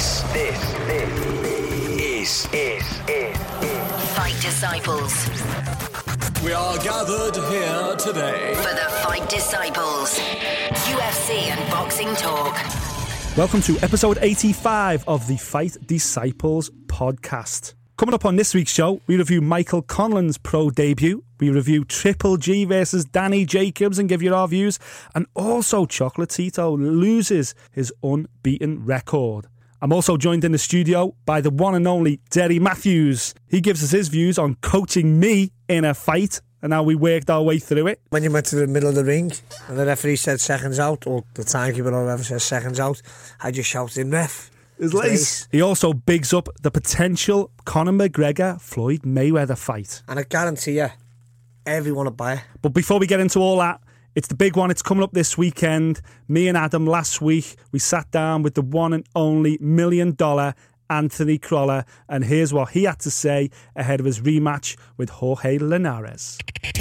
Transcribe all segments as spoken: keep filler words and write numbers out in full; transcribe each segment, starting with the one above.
This, this, this is, is, is, is Fight Disciples. We are gathered here today for the Fight Disciples, U F C and boxing talk. Welcome to episode eighty-five of the Fight Disciples podcast. Coming up on this week's show, we review Michael Conlan's pro debut, we review Triple G versus Danny Jacobs and give you our views, and also Chocolatito loses his unbeaten record. I'm also joined in the studio by the one and only Derry Matthews. He gives us his views on coaching me in a fight and how we worked our way through it. When you went to the middle of the ring and the referee said seconds out, or the timekeeper or whoever says seconds out, I just shouted in ref. His lace. He also bigs up the potential Conor McGregor Floyd Mayweather fight. And I guarantee you, everyone will buy it. But before we get into all that, it's the big one. It's coming up this weekend. Me and Adam last week, we sat down with the one and only million dollar Anthony Crolla, and here's what he had to say ahead of his rematch with Jorge Linares.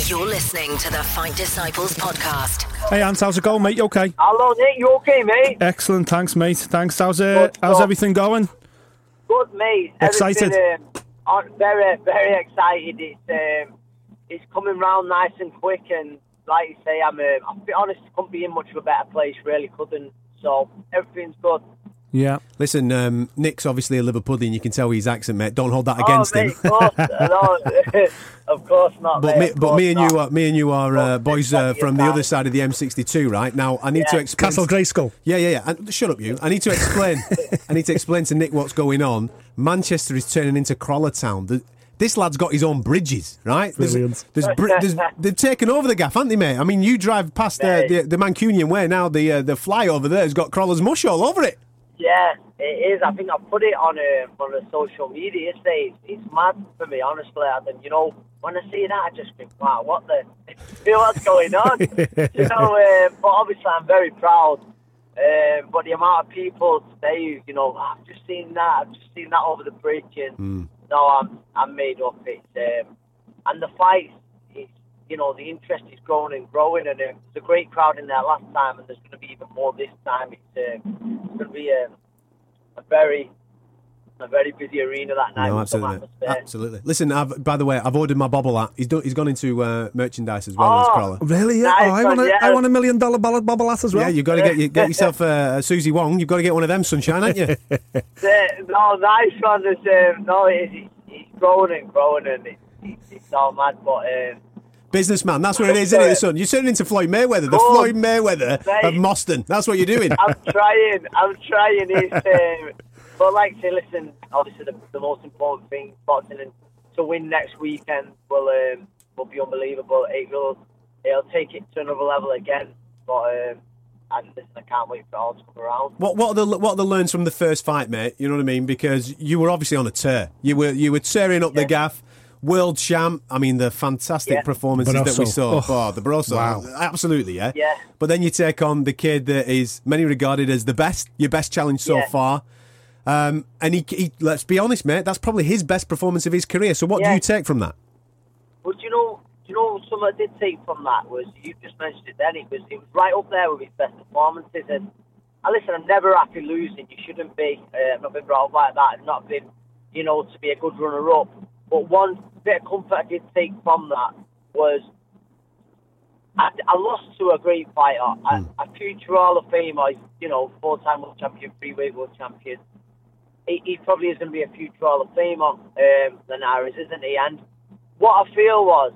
You're listening to the Fight Disciples podcast. Hey Ant, how's it going, mate? You okay? Hello, Nick. You okay, mate? Excellent, thanks, mate. Thanks. How's uh, how's God. everything going? Good, mate. Excited? Um, I'm very, very excited. It's um, it's coming round nice and quick, and like you say, I'm. Uh, I'll be honest, couldn't be in much of a better place. Really couldn't. So everything's good. Yeah. Listen, um, Nick's obviously a Liverpudlian. You can tell his accent, mate. Don't hold that against oh, mate, him. Of course, no, of course not. But, mate, me, but course me and not. you are, me and you are uh, boys uh, from the other side of the M sixty-two, right? Now, I need yeah. to explain. Castle Grayskull. Yeah, yeah, yeah. And, shut up, you. I need to explain. I need to explain to Nick what's going on. Manchester is turning into Crolla Town. The, This lad's got his own bridges, right? There's, there's, there's, they've taken over the gaff, haven't they, mate? I mean, you drive past the, the, the Mancunian Way now, the uh, the fly over there has got Crolla's mush all over it. Yeah, it is. I think I put it on a, on a social media yesterday. It's, it's mad for me, honestly. And, you know, when I see that, I just think, wow, what the... what's going on? you know, uh, but obviously I'm very proud. Uh, but the amount of people today, you know, I've just seen that. I've just seen that over the bridge and... Mm. No, I'm I'm made up. It's um, and the fight, it's, you know, the interest is growing and growing, and uh, there's a great crowd in there last time, and there's going to be even more this time. It's, uh, it's going to be a, a very a very busy arena that night. No, absolutely, absolutely. Listen, I've, by the way, I've ordered my bobble hat. He's done, he's gone into uh, merchandise as well. Oh, as really? Yeah. Nice oh, I want a, yeah. I want a million dollar bobble hat as well. Yeah, you've got to get you, get yourself a Susie Wong. You've got to get one of them, sunshine, haven't you? No, nice one. Um, no, it's, it's growing and growing, and it's, it's, it's all mad, but. Um, Businessman, that's what it is, isn't it, son? You're turning into Floyd Mayweather, the oh, Floyd Mayweather mate. Of Moston. That's what you're doing. I'm trying. I'm trying. It's. Um, But like I say, listen, obviously the, the most important thing, boxing, and to win next weekend will um, will be unbelievable. It will it'll take it to another level again. But um, and listen, I can't wait for it all to come around. What what are the what are the learns from the first fight, mate? You know what I mean? Because you were obviously on a tear. You were you were tearing up yeah. the gaff. World champ. I mean, the fantastic yeah. performances Barroso. that we saw. Oh, oh the Barroso. Wow. Absolutely, yeah. Yeah. But then you take on the kid that is many regarded as the best, your best challenge so yeah. far. Um, and he, he, let's be honest, mate, that's probably his best performance of his career. So what yeah. do you take from that? Well, do you know, do you know, something I did take from that was, you just mentioned it then, it was, it was right up there with his best performances. And, and listen, I'm never happy losing. You shouldn't be. Uh, I've not been brought up like that. I've not been, you know, to be a good runner-up. But one bit of comfort I did take from that was, I, I lost to a great fighter, mm. a, a future Hall of Famer, you know, four-time world champion, three-weight world champion. He, he probably is going to be a future Hall of Famer, um, Linares, isn't he? And what I feel was,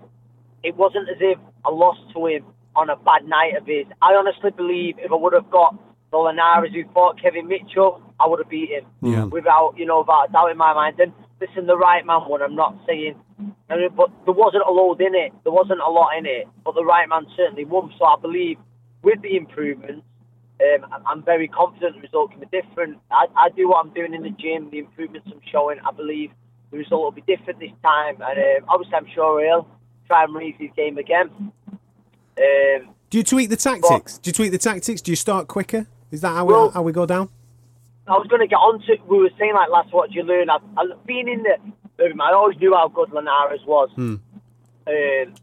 it wasn't as if I lost to him on a bad night of his. I honestly believe if I would have got the Linares who fought Kevin Mitchell, I would have beat him yeah. without, you know, without a doubt in my mind. And listen, the right man won, I'm not saying, I mean, but there wasn't a load in it. There wasn't a lot in it, but the right man certainly won. So I believe with the improvements, Um, I'm very confident the result can be different. I, I do what I'm doing in the gym, the improvements I'm showing. I believe the result will be different this time. And um, obviously, I'm sure he'll try and raise his game again. Um, do you tweak the tactics? But, do you tweak the tactics? Do you start quicker? Is that how, well, we, how we go down? I was going to get on to we were saying like last what you learn. I've, I've been in the room. I always knew how good Linares was. Hmm. Um,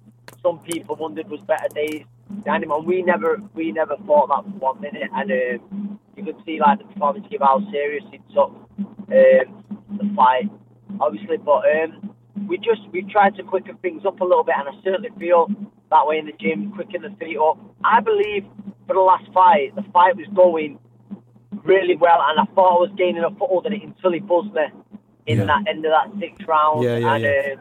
some people wondered was better days. And we never, we never thought that for one minute, and uh, you could see like the performance give out seriously. So um, the fight, obviously. But um, we just we tried to quicken things up a little bit, and I certainly feel that way in the gym, quicken the feet up. I believe for the last fight, the fight was going really well, and I thought I was gaining a foothold in it until he buzzed me in yeah. that end of that sixth round. Yeah, yeah, and yeah. Um,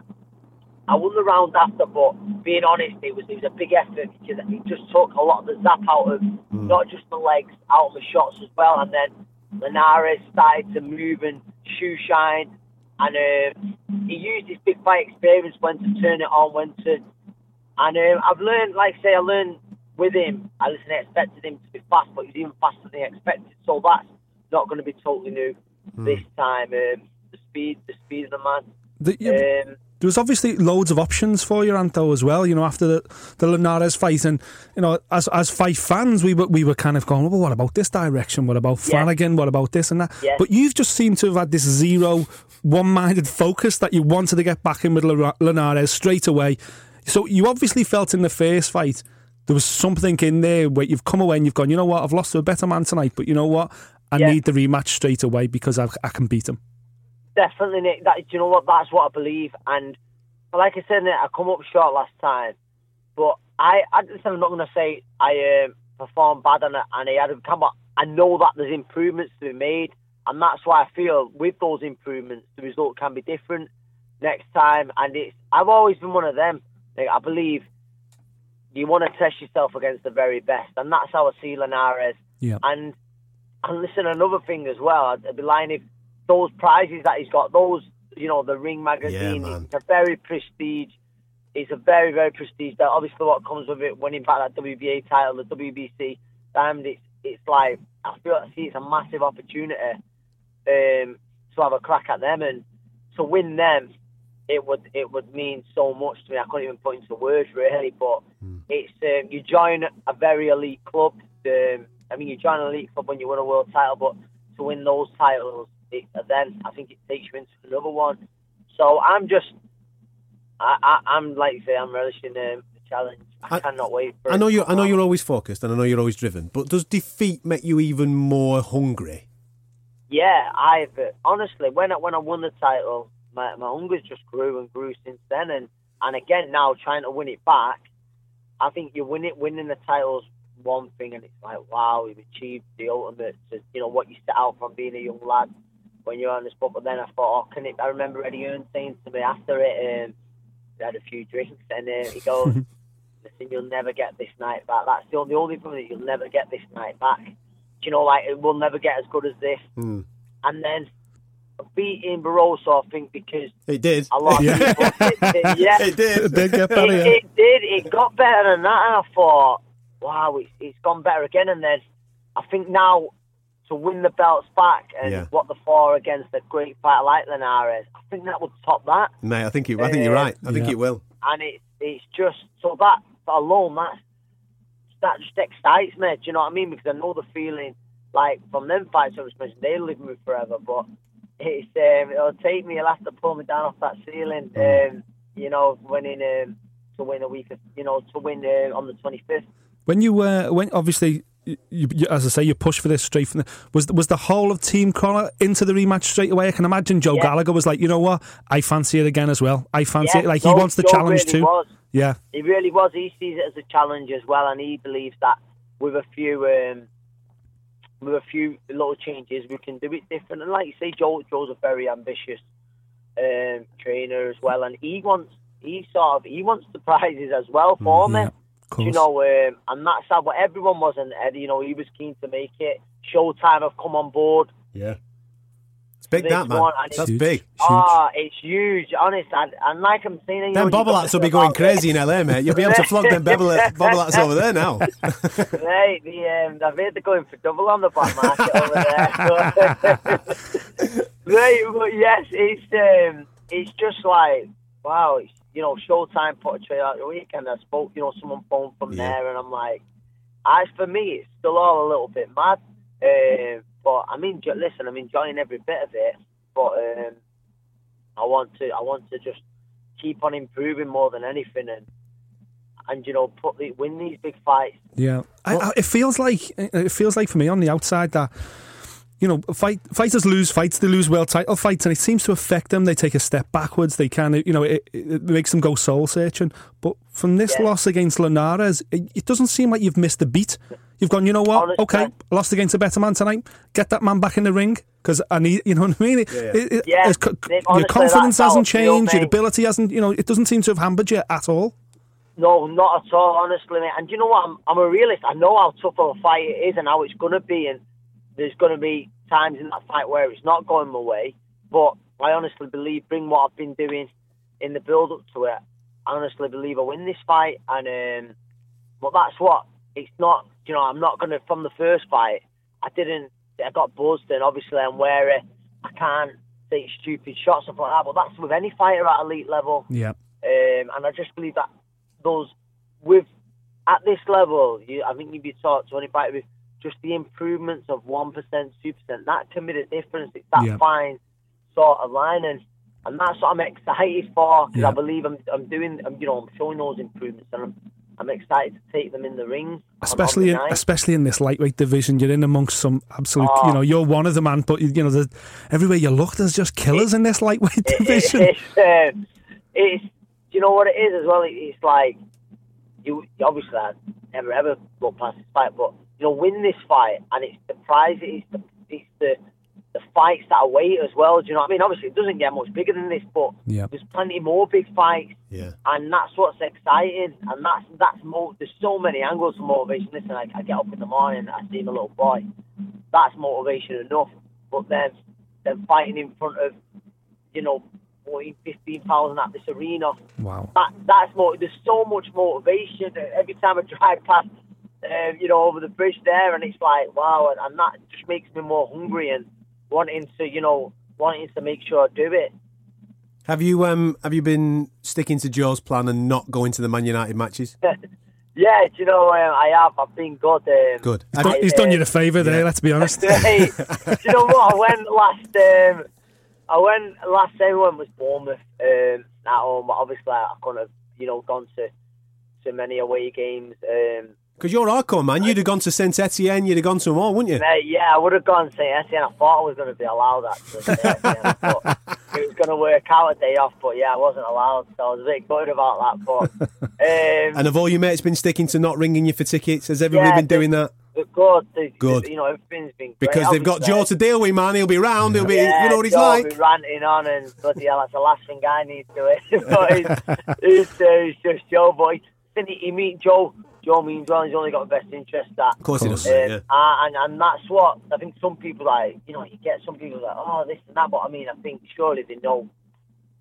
I won the round after, but being honest, it was it was a big effort because it just took a lot of the zap out of mm. not just the legs, out of the shots as well. And then Linares started to move and shoe shine, and um, he used his big fight experience when to turn it on, when to. And um, I've learned, like I say, I learned with him. I listen, I expected him to be fast, but he's even faster than I expected. So that's not going to be totally new mm. this time. Um, the speed, the speed of the man. The, yeah. Um, There was obviously loads of options for you, Anto, as well. You know, after the, the Linares fight, and you know, as as fight fans, we were we were kind of going, well, what about this direction? What about Flanagan? Yeah. What about this and that? Yeah. But you've just seemed to have had this zero, one-minded focus that you wanted to get back in with Linares straight away. So you obviously felt in the first fight there was something in there where you've come away and you've gone, you know what, I've lost to a better man tonight, but you know what, I yeah. need the rematch straight away because I've, I can beat him. Definitely, Nick. That, do you know what? That's what I believe. And like I said, Nick, I come up short last time. But I, I listen, I'm not going to say I um, performed bad and, and I hadn't come up. I know that there's improvements to be made. And that's why I feel with those improvements, the result can be different next time. And it's, I've always been one of them. Like, I believe you want to test yourself against the very best. And that's how I see Linares. Yeah. And, and listen, another thing as well, I'd, I'd be lying if those prizes that he's got, those, you know, the Ring magazine, yeah, it's a very prestige, it's a very, very prestige, that obviously what comes with it, winning back that W B A title, the W B C, and it's, it's like, I feel like, see, it's a massive opportunity um, to have a crack at them, and to win them, it would it would mean so much to me, I couldn't even put into words, really, but mm. it's, um, you join a very elite club, um, I mean, you join an elite club when you win a world title, but to win those titles, It, and then I think it takes you into another one. So I'm just, I, I, I'm like you say, I'm relishing um, the challenge. I, I cannot wait for I know it. You, I know you're always focused and I know you're always driven, but does defeat make you even more hungry? Yeah, I've, uh, honestly, when I, when I won the title, my, my hunger just grew and grew since then. And, and again, now trying to win it back, I think you win it, winning the title's one thing, and it's like, wow, you've achieved the ultimate, to, you know, what you set out from being a young lad. When you're on the spot, but then I thought, oh, can it? I remember Eddie Hearn saying to me after it, um, we had a few drinks, and uh, he goes, "Listen, you'll never get this night back. That's the only, the only thing that you'll never get this night back. Do you know, like, we'll never get as good as this." Mm. And then beating Barroso, I think, because it did. A lot yeah. of people, it, it, yeah, it did. It did get better. It, yeah. it did. It got better than that, and I thought, wow, it's, it's gone better again. And then I think now, to win the belts back and yeah. what the four against a great fighter like Linares, I think that would top that. Mate, I think, it, I think you're right. I think yeah. it will. And it, it's just, so that alone, that's, that just excites me, do you know what I mean? Because I know the feeling, like, from them fights, I was mentioned, they'll live with me forever, but it's, um, it'll take me, it'll have to pull me down off that ceiling, um, you know, winning, um, to win a week, of, you know, to win uh, on the twenty-fifth. When you were, uh, when obviously... You, you, as I say, you pushed for this straight from the, was was the whole of Team Crolla into the rematch straight away? I can imagine Joe yeah. Gallagher was like, you know what, I fancy it again as well. I fancy yeah, it. Like Joe, he wants the Joe challenge really too. Was. Yeah, he really was. He sees it as a challenge as well, and he believes that with a few um, with a few little changes, we can do it different. And like you say, Joe Joe's a very ambitious um, trainer as well, and he wants he sort of he wants the prizes as well for mm, yeah. me. You know, um, and that's how what everyone was, and Eddie, you know, he was keen to make it. Showtime have come on board. Yeah. It's big, that, man. It's that's huge. Big. Ah, oh, it's huge, honest. And, and like I'm saying... You them know, bobblehats will be going crazy in L A, mate. You'll be able to flog them bobblehats over there now. Right. The, um, I've heard they're going for double on the black market over there. Right, but yes, it's, um, it's just like, wow, it's... You know, Showtime put a trailer out the weekend. I spoke, you know, someone phoned from yeah. there, and I'm like, as for me, it's still all a little bit mad. Uh, but I mean, listen, I'm enjoying every bit of it. But um, I want to, I want to just keep on improving more than anything, and and you know, put the, win these big fights. Yeah, I, I, it feels like it feels like for me on the outside that you know, fight, fighters lose fights, they lose world title fights, and it seems to affect them. They take a step backwards. They can, you know, it, it makes them go soul searching. But from this yeah. loss against Linares, it, it doesn't seem like you've missed a beat. You've gone, you know what? Honestly, okay, lost against a better man tonight. Get that man back in the ring because I need. You know what I mean? It, yeah. It, it, yeah. It, it, your confidence hasn't changed. Your ability hasn't. You know, it doesn't seem to have hampered you at all. No, not at all, honestly, mate. And you know what? I'm, I'm a realist. I know how tough of a fight it is and how it's going to be. And there's going to be times in that fight where it's not going my way. But I honestly believe, bring what I've been doing in the build-up to it, I honestly believe I win this fight. And um, but that's what, it's not, you know, I'm not going to, from the first fight, I didn't, I got buzzed and obviously I'm wary. I can't take stupid shots and stuff like that. But that's with any fighter at elite level. Yeah. Um, and I just believe that those with at this level, you, I think you'd be taught to only fight with just the improvements of one percent, two percent. That can be the difference. It's that yeah. fine sort of line, and, and that's what I'm excited for because yeah. I believe I'm I'm doing I'm, you know I'm showing those improvements, and I'm I'm excited to take them in the ring. Especially, in, especially in this lightweight division, you're in amongst some absolute. Oh. You know, you're one of the man, but you know, everywhere you look, there's just killers it, in this lightweight it, division. It, it's. Uh, it's Do you know what it is as well? It's like, you obviously I never ever look past this fight, but you know, win this fight, and it's the prize, it's the it's the, the fights that await as well. Do you know what I mean? Obviously, it doesn't get much bigger than this, but yep. there's plenty more big fights, yeah. and that's what's exciting. And that's that's more, there's so many angles for motivation. Listen, I, I get up in the morning, I see my little boy, that's motivation enough. But then, then fighting in front of, you know, fifteen thousand at this arena. Wow. That, that's more, there's so much motivation. Every time I drive past, um, you know, over the bridge there, and it's like, wow, and, and that just makes me more hungry and wanting to, you know, wanting to make sure I do it. Have you um have you been sticking to Joe's plan and not going to the Man United matches? Yeah, you know, um, I have. I've been good. Um, good. He's, I, done, he's uh, done you a favour there, yeah. let's be honest. Hey, do you know what? I went last... Um, I went, last time I went was Bournemouth um, at home, but obviously I couldn't have, you know, gone to so many away games. Because um, you're hardcore, man. You'd have gone to Saint Etienne, you'd have gone to more, wouldn't you? Mate, yeah, I would have gone to Saint Etienne. I thought I was going to be allowed, actually. Etienne, but it was going to work out a day off, but yeah, I wasn't allowed, so I was a bit gutted about that. But, um, and have all your mates been sticking to not ringing you for tickets? Has everybody yeah, been doing that? Good, the, good. The, you know, everything's been great. Because they've got Joe to deal with, man. He'll be round. He'll be, yeah, you know what he's Joe like. He'll be ranting on, and bloody hell, that's the last thing I need to do. But it's, it's, it's just Joe, boy. He, he meet Joe. Joe means well. He's only got the best interest. That of course he does. Um, yeah. and, and that's what I think. Some people like, you know, you get some people like, oh, this and that. But I mean, I think surely they know.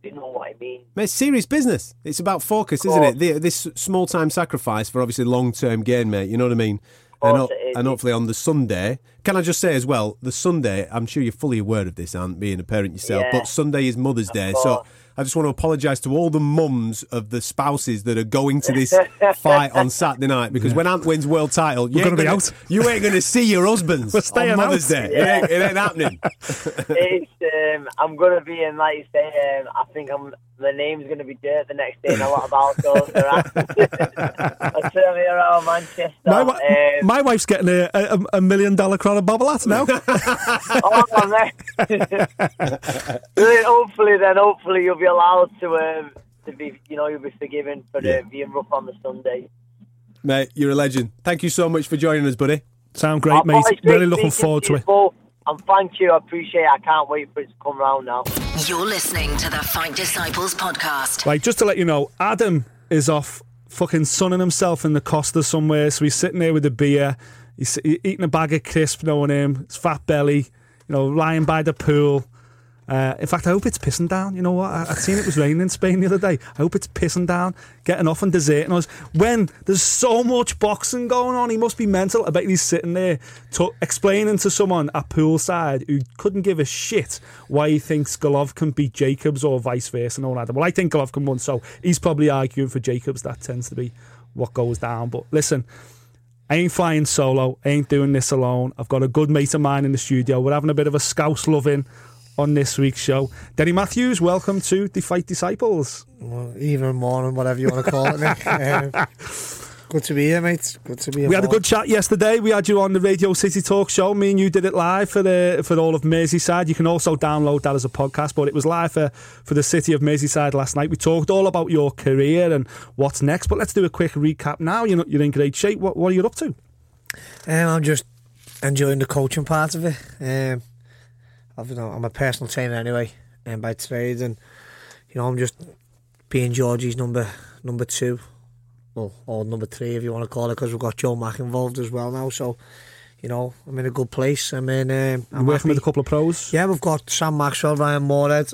You know what I mean? It's serious business. It's about focus, isn't it? The, this small-time sacrifice for obviously long-term gain, mate. You know what I mean? And, ho- and hopefully on the Sunday, can I just say as well, the Sunday, I'm sure you're fully aware of this, Ant, being a parent yourself, yeah, but Sunday is Mother's Day, course. So I just want to apologise to all the mums of the spouses that are going to this fight on Saturday night, because yeah. when Ant wins world title, you We're ain't going to see your husbands We're staying on Mother's out. Day. Yeah. It, ain't, it ain't happening. It's, um, I'm going to be in, like you say, um, I think I'm, the name's going to be dirt the next day and a lot of outdoors. I'm certainly around Manchester. My, wa- um, my wife's getting a, a, a million dollar Crolla bobble hat now. Oh, I'm there. Hopefully then, hopefully you'll be allowed to um, to be, you know, you'll be forgiven for yeah. uh, being rough on the Sunday. Mate, you're a legend. Thank you so much for joining us, buddy. Sound great, oh, mate. Really looking forward to it. Both. And thank you, I appreciate it. I can't wait for it to come round now. You're listening to the Fight Disciples podcast. Right, just to let you know, Adam is off fucking sunning himself in the Costa somewhere, so he's sitting there with a beer, he's eating a bag of crisps, knowing him, his fat belly, you know, lying by the pool. Uh, in fact, I hope it's pissing down. You know what? I, I'd seen it was raining in Spain the other day. I hope it's pissing down, getting off and deserting us. When there's so much boxing going on, he must be mental. I bet he's sitting there t- explaining to someone at poolside who couldn't give a shit why he thinks Golovkin beat Jacobs or vice versa. And all that. Well, I think Golovkin won, so he's probably arguing for Jacobs. That tends to be what goes down. But listen, I ain't flying solo. I ain't doing this alone. I've got a good mate of mine in the studio. We're having a bit of a scouse loving on this week's show. Derry Matthews, welcome to the Fight Disciples. Well, evening, morning, whatever you want to call it. um, Good to be here, mate. Good to be here. We had a good chat yesterday. We had you on the Radio City Talk Show. Me and you did it live for the for all of Merseyside. You can also download that as a podcast, but it was live for, for the city of Merseyside last night. We talked all about your career and what's next, but let's do a quick recap now. You're, not, you're in great shape. What, what are you up to? Um, I'm just enjoying the coaching part of it. Um, I've, you know, I'm a personal trainer anyway, um, by trade, and you know, I'm just being Georgie's number number two, well, or number three if you want to call it, because we've got Joe Mack involved as well now. So, you know, I'm in a good place. I'm in. Um, I'm working happy with a couple of pros. Yeah, we've got Sam Maxwell, Ryan Moorhead,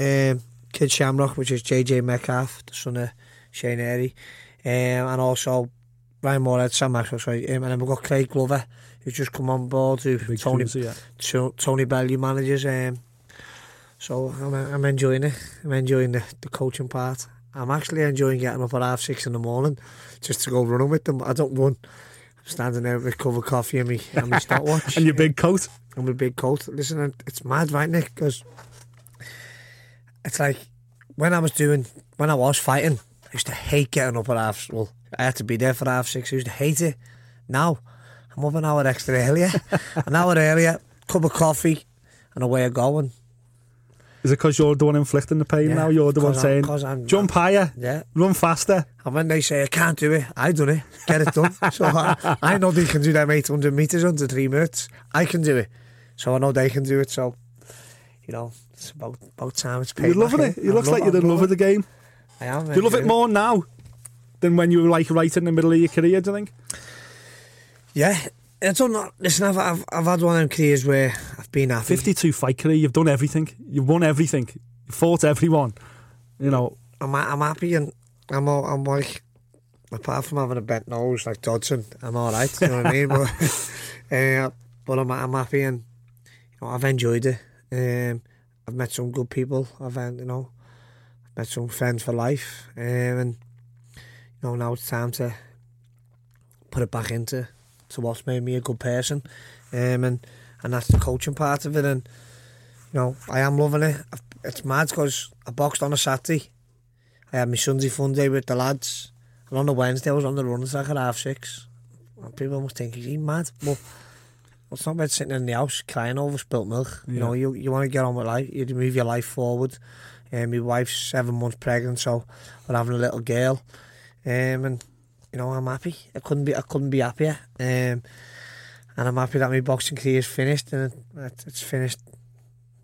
um, Kid Shamrock, which is J J Metcalf, the son of Shea Neary, um, and also Ryan Moorhead, Sam Maxwell, sorry, um, and then we've got Craig Glover, who's just come on board, who Big Tony Tuesday, yeah. to, Tony Bellew manages. Um, so I'm I'm enjoying it. I'm enjoying the, the coaching part. I'm actually enjoying getting up at half six in the morning just to go running with them. I don't run. I'm standing there with a cup of coffee and my, and my stopwatch. And your big coat. And my big coat. Listen, it's mad, right, Nick? Because it's like when I was doing, when I was fighting, I used to hate getting up at half, well, I had to be there for half six. I used to hate it. Now, I'm up an hour extra earlier. An hour earlier, cup of coffee and away I go. And is it because you're the one inflicting the pain yeah, now? You're the one saying, I'm, jump higher, yeah. run faster. And when they say, I can't do it, I done it. Get it done. So I, I know they can do them eight hundred metres under three minutes. I can do it. So I know they can do it. So, you know, it's about, about time it's paid. You're loving it. It I'm looks love, like you're I'm in love with the game. I am. Do you love it more now than when you were like right in the middle of your career, do you think? Yeah. I don't know. Listen, I've, I've, I've had one of them careers where I've been happy. fifty-two fight career, you've done everything. You've won everything. You've fought everyone. You know. I'm I'm happy and I'm all, I'm like, apart from having a bent nose like Dodson, I'm all right. You know what I mean? But, uh, but I'm, I'm happy and you know, I've enjoyed it. Um, I've met some good people. I've you know, met some friends for life. Um, and you know, now it's time to put it back into to what's made me a good person, um, and and that's the coaching part of it. And you know, I am loving it. I've, it's mad because I boxed on a Saturday, I had my Sunday fun day with the lads, and on the Wednesday I was on the running track at half six. And people must think, is he mad? But it's not about sitting in the house crying over spilt milk. Yeah. You know, you you want to get on with life. You move your life forward. And um, my wife's seven months pregnant, so we're having a little girl, um, and. You know, I'm happy. I couldn't be. I couldn't be happier. Um, and I'm happy that my boxing career is finished, and it, it's finished.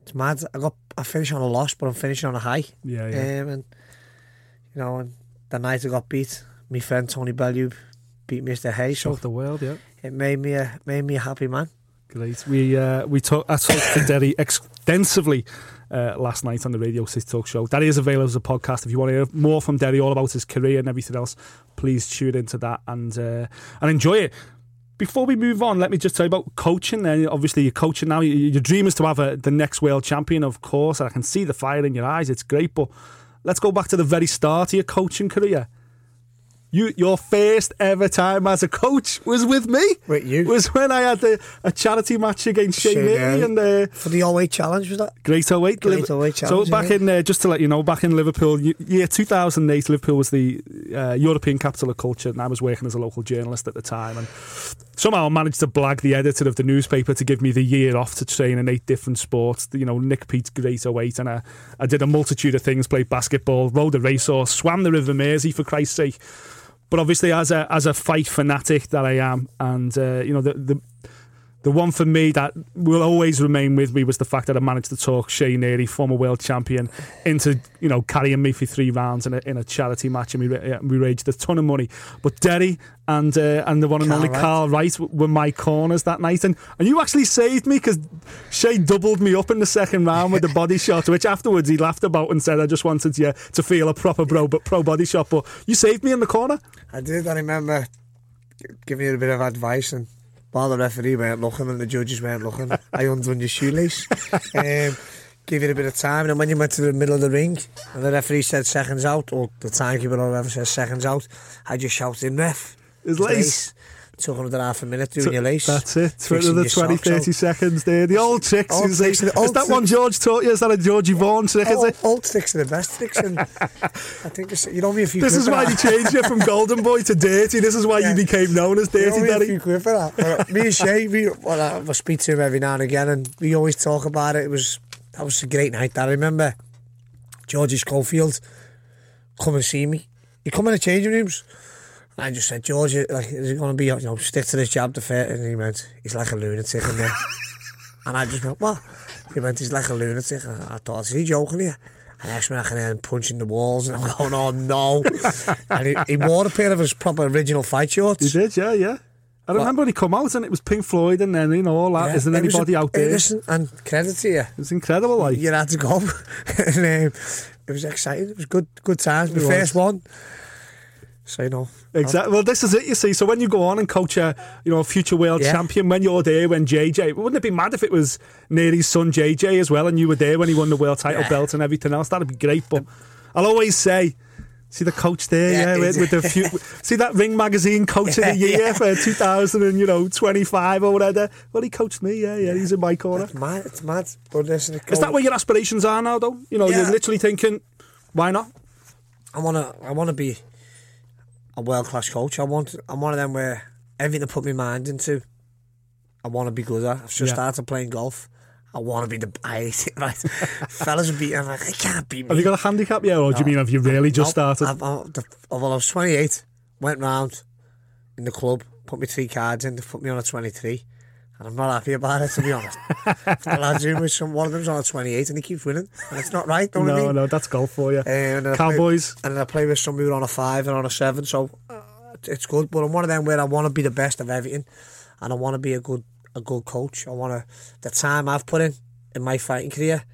It's mad. I got. I finished on a loss, but I'm finishing on a high. Yeah, yeah. Um, and you know, and the night I got beat, my friend Tony Bellew beat Mister Hayes. Shocked so the world, yeah. It made me a made me a happy man. Great. We uh, we talked. I talked to Derry extensively uh, last night on the Radio City Talk Show. Derry is available as a podcast. If you want to hear more from Derry, all about his career and everything else, please tune into that and uh, and enjoy it. Before we move on, let me just tell you about coaching. Uh, obviously, you're coaching now. Your dream is to have a, the next world champion, of course. And I can see the fire in your eyes. It's great. But let's go back to the very start of your coaching career. You, your first ever time as a coach was with me. With you. Was when I had the, a charity match against Shea Neary and the for the O eight challenge, was that? Great O eight. Great O eight challenge. So back in there, uh, just to let you know, back in Liverpool, year two thousand eight, Liverpool was the uh, European capital of culture, and I was working as a local journalist at the time, and somehow I managed to blag the editor of the newspaper to give me the year off to train in eight different sports. You know, Nick Pete's Great O eight, and I, I did a multitude of things, played basketball, rode a racehorse, swam the River Mersey for Christ's sake. But obviously, as a as a fight fanatic that I am, and uh, you know the, the the one for me that will always remain with me was the fact that I managed to talk Shea Neary, former world champion, into you know carrying me for three rounds in a, in a charity match, and we we raged a ton of money. But Derry and uh, and the one and only Carl Wright were my corners that night, and and you actually saved me because Shea doubled me up in the second round with the body shot, which afterwards he laughed about and said, "I just wanted you yeah, to feel a proper bro, but pro body shot." But you saved me in the corner. I did. I remember giving you a bit of advice, and while the referee weren't looking and the judges weren't looking, I undone your shoelace, um, gave you a bit of time, and then when you went to the middle of the ring and the referee said seconds out, or the timekeeper or whoever said seconds out, I just shouted, "Ref, his lace." took another half a minute doing T- your lace. That's it. For another twenty, thirty seconds there. The old tricks. Old is, tricks the, old is that one George taught you? Is that a Georgie Vaughan trick, old, is it? Old tricks are the best tricks. And I think this, you know me if you This is why you changed you from Golden Boy to Dirty. This is why yeah. you became known as Dirty you know Daddy. You quid for that. Well, me and Shea, we, well, I speak to him every now and again and we always talk about it. It was, that was a great night, that I remember. Georgie Schofield, come and see me. He come in the changing rooms. And I just said, George, like, is it going to be, you know, stick to this job to fit? And he went, he's like a lunatic in there. And I just went, what? He went, he's like a lunatic. And I thought, is he joking here? And I asked me, I can hear him punching the walls. And I'm going, oh, no. And he, he wore a pair of his proper original fight shorts. He did, yeah, yeah. I remember but, when he come out and it was Pink Floyd and then, you know, all that. Yeah, Isn't anybody a, out there? Listen, and credit to you. It was incredible, like. You had to go. And um, it was exciting. It was good, good times. The first one. So, you know. Exactly. Well, this is it, you see. So when you go on and coach a, you know, future world yeah. champion, when you're there, when J J, wouldn't it be mad if it was Neary's son J J as well, and you were there when he won the world title yeah. belt and everything else? That'd be great. But I'll always say, see the coach there, yeah, yeah with, with the few, see that Ring Magazine coach yeah, of the year yeah. for two thousand and you know twenty five or whatever. Well, he coached me, yeah, yeah, yeah. he's in my corner. It's mad, it's mad. But listen, is that where your aspirations are now, though? You know, yeah. you're literally thinking, why not? I wanna, I wanna be a world class coach. I want, I'm one of them where everything I put my mind into, I want to be good at. I've just yeah. started playing golf. I want to be the... I hate it, right? Fellas would be... I'm like, I can't be me. Have you got a handicap yet? Or no, do you mean have you really no, just started? I'm, I'm, the, well, I was twenty-eight. Went round in the club. Put me three cards in. They put me on a twenty-three. And I'm not happy about it, to be honest. The lads who with some, one of them's on a twenty-eight and he keeps winning. And it's not right, don't you? No, I mean? No, that's golf for you. Um, and Cowboys. Play, and then I play with some who are on a five and on a seven. So uh, it's good. But I'm one of them where I want to be the best of everything. And I want to be a good... a good coach. I want to, the time I've put in in my fighting career,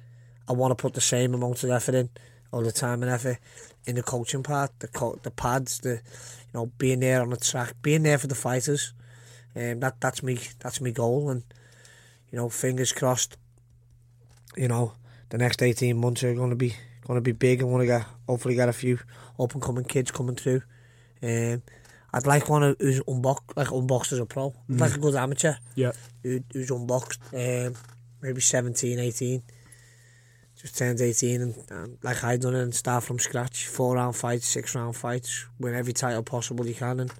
I want to put the same amount of effort in, all the time and effort in the coaching part, the co- the pads, the, you know, being there on the track, being there for the fighters. Um, that that's me. That's my goal. And you know, fingers crossed. You know, the next eighteen months are going to be going to be big. I want to get hopefully get a few up and coming kids coming through. Um. I'd like one who's unboxed, like unboxed as a pro. I'd mm. like a good amateur yeah. who, who's unboxed, um, maybe seventeen, eighteen. Just turned eighteen and, and like I done it and start from scratch. Four round fights, six round fights, win every title possible you can and,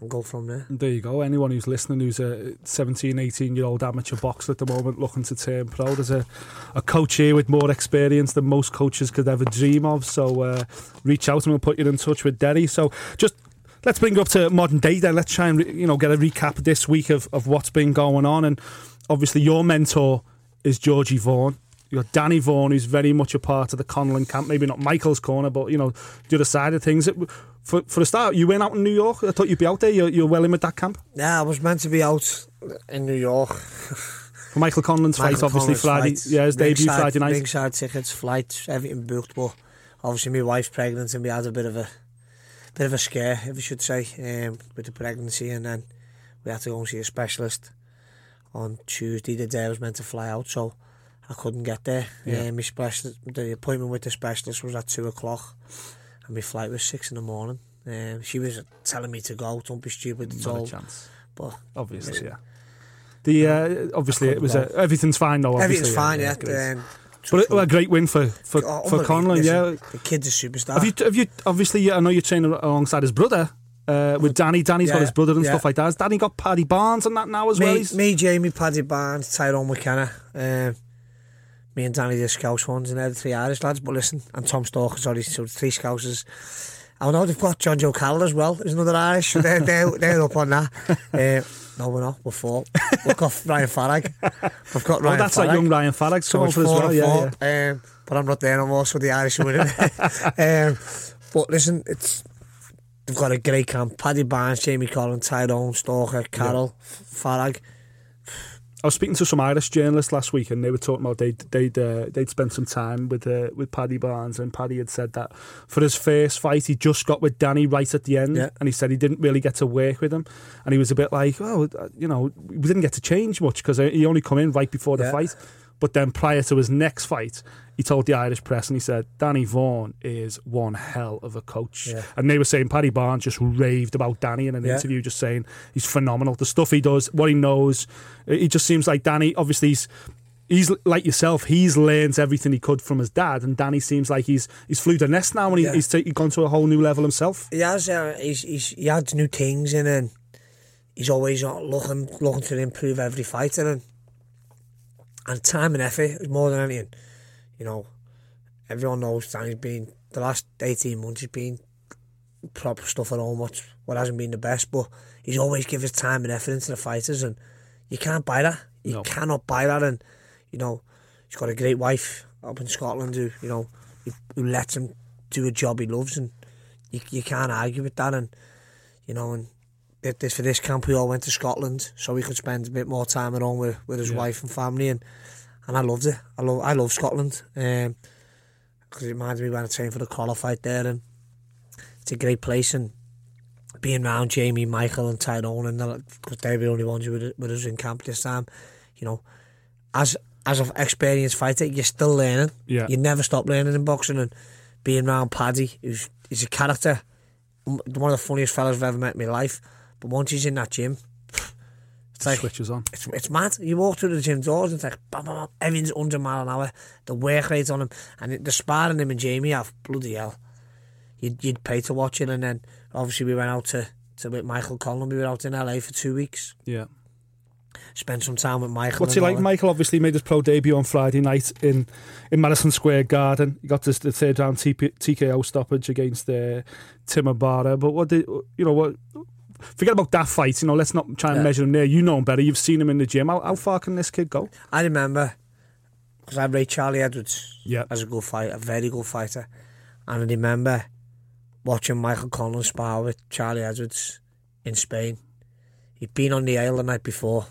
and go from there. There you go. Anyone who's listening who's a seventeen, eighteen year old amateur boxer at the moment looking to turn pro, there's a, a coach here with more experience than most coaches could ever dream of. So uh, reach out and we'll put you in touch with Derry. So just... let's bring up to modern day then. Let's try and, you know, get a recap this week of, of what's been going on. And obviously your mentor is Georgie Vaughan. You've got Danny Vaughan, who's very much a part of the Conlan camp. Maybe not Michael's corner, but, you know, the other side of things. For for a start, you went out in New York. I thought you'd be out there. You're, you're well in with that camp. Yeah, I was meant to be out in New York. For Michael Conlan's Michael fight, obviously, Conlan's Friday. Flight. Yeah, his debut side, Friday night. Ringside tickets, flights, everything booked. But obviously my wife's pregnant and we had a bit of a... bit of a scare, if you should say, um, with the pregnancy, and then we had to go and see a specialist on Tuesday. The day I was meant to fly out, so I couldn't get there. Yeah. Um, my specialist, the appointment with the specialist was at two o'clock, and my flight was six in the morning. Um, she was telling me to go. Don't be stupid at all. Not a chance. But obviously, yeah. The uh, obviously it was a, everything's fine though. Obviously. Everything's fine. Yeah. yeah But a great win for for, oh, for Conlan, yeah. The kid's a superstar. Have you, have you? Obviously, I know you're training alongside his brother uh, with Danny. Danny's yeah, got his brother and yeah. stuff like that. Has Danny got Paddy Barnes and that now as me, well? He's... Me, Jamie, Paddy Barnes, Tyrone McKenna, um, me and Danny the Scouse ones, and they're the three Irish lads. But listen, and Tom Stalker, sorry, so the three Scousers. I know they've got John Joe Callagher as well. There's another Irish, so they're, they're, they're up on that. Uh, no, we're not. We're four. We've got Ryan Farag. We've got Ryan oh, that's Farag. Like young Ryan Farag's so coming for as well. Yeah, yeah. Um, but I'm not there no more, so the Irish are winning. um, but listen, it's they've got a great camp. Paddy Barnes, Jamie Collins, Tyrone, Stalker, Carroll, yeah. Farag. I was speaking to some Irish journalists last week, and they were talking about they'd they'd, uh, they'd spent some time with uh, with Paddy Barnes, and Paddy had said that for his first fight he just got with Danny right at the end, yeah. and he said he didn't really get to work with him, and he was a bit like, oh, you know, we didn't get to change much because he only come in right before the yeah. fight. But then prior to his next fight, he told the Irish press and he said, Danny Vaughan is one hell of a coach. Yeah. And they were saying Paddy Barnes just raved about Danny in an yeah. interview, just saying he's phenomenal. The stuff he does, what he knows. It just seems like Danny, obviously he's, he's like yourself, he's learned everything he could from his dad, and Danny seems like he's he's flew the nest now and he, yeah. he's t- gone to a whole new level himself. He has, uh, he's, he's, he adds new things in and he's always looking looking to improve every fight in and, and time and effort is more than anything. You know, everyone knows Danny's been, the last eighteen months he's been proper stuff at home, what well, hasn't been the best, but he's always given his time and effort into the fighters and you can't buy that. You no. cannot buy that. And, you know, he's got a great wife up in Scotland who, you know, who, who lets him do a job he loves, and you you can't argue with that. And, you know, and this, for this camp we all went to Scotland so we could spend a bit more time at home with, with his yeah. wife and family, and And I loved it. I love I love Scotland. Um, because it reminds me when I trained for the Crolla fight there, and it's a great place. And being around Jamie, Michael, and Tyrone, and because they're the only ones who were with us in camp this time, you know, as as an experienced fighter, you're still learning. Yeah. You never stop learning in boxing. And being around Paddy, who's he's a character, one of the funniest fellas I've ever met in my life. But once he's in that gym, it's like, switches on. It's, it's mad. You walk through the gym doors and it's like, bam, bam, bam, everything's one hundred mile an hour. The work rate's on him. And the sparring him and Jamie have, bloody hell. You'd, you'd pay to watch it. And then obviously we went out to, to with Michael Conlan. We were out in L A for two weeks. Yeah. Spent some time with Michael. What's he like? That. Michael obviously made his pro debut on Friday night in, in Madison Square Garden. He got this, the third round T K O stoppage against uh, Tim Abara. But what did, you know, what. Forget about that fight, you know, let's not try and yeah. measure him there. You know him better, you've seen him in the gym. How, how far can this kid go? I remember, because I rate Charlie Edwards yeah. as a good fighter, a very good fighter. And I remember watching Michael Conlan spar with Charlie Edwards in Spain. He'd been on the aisle the night before,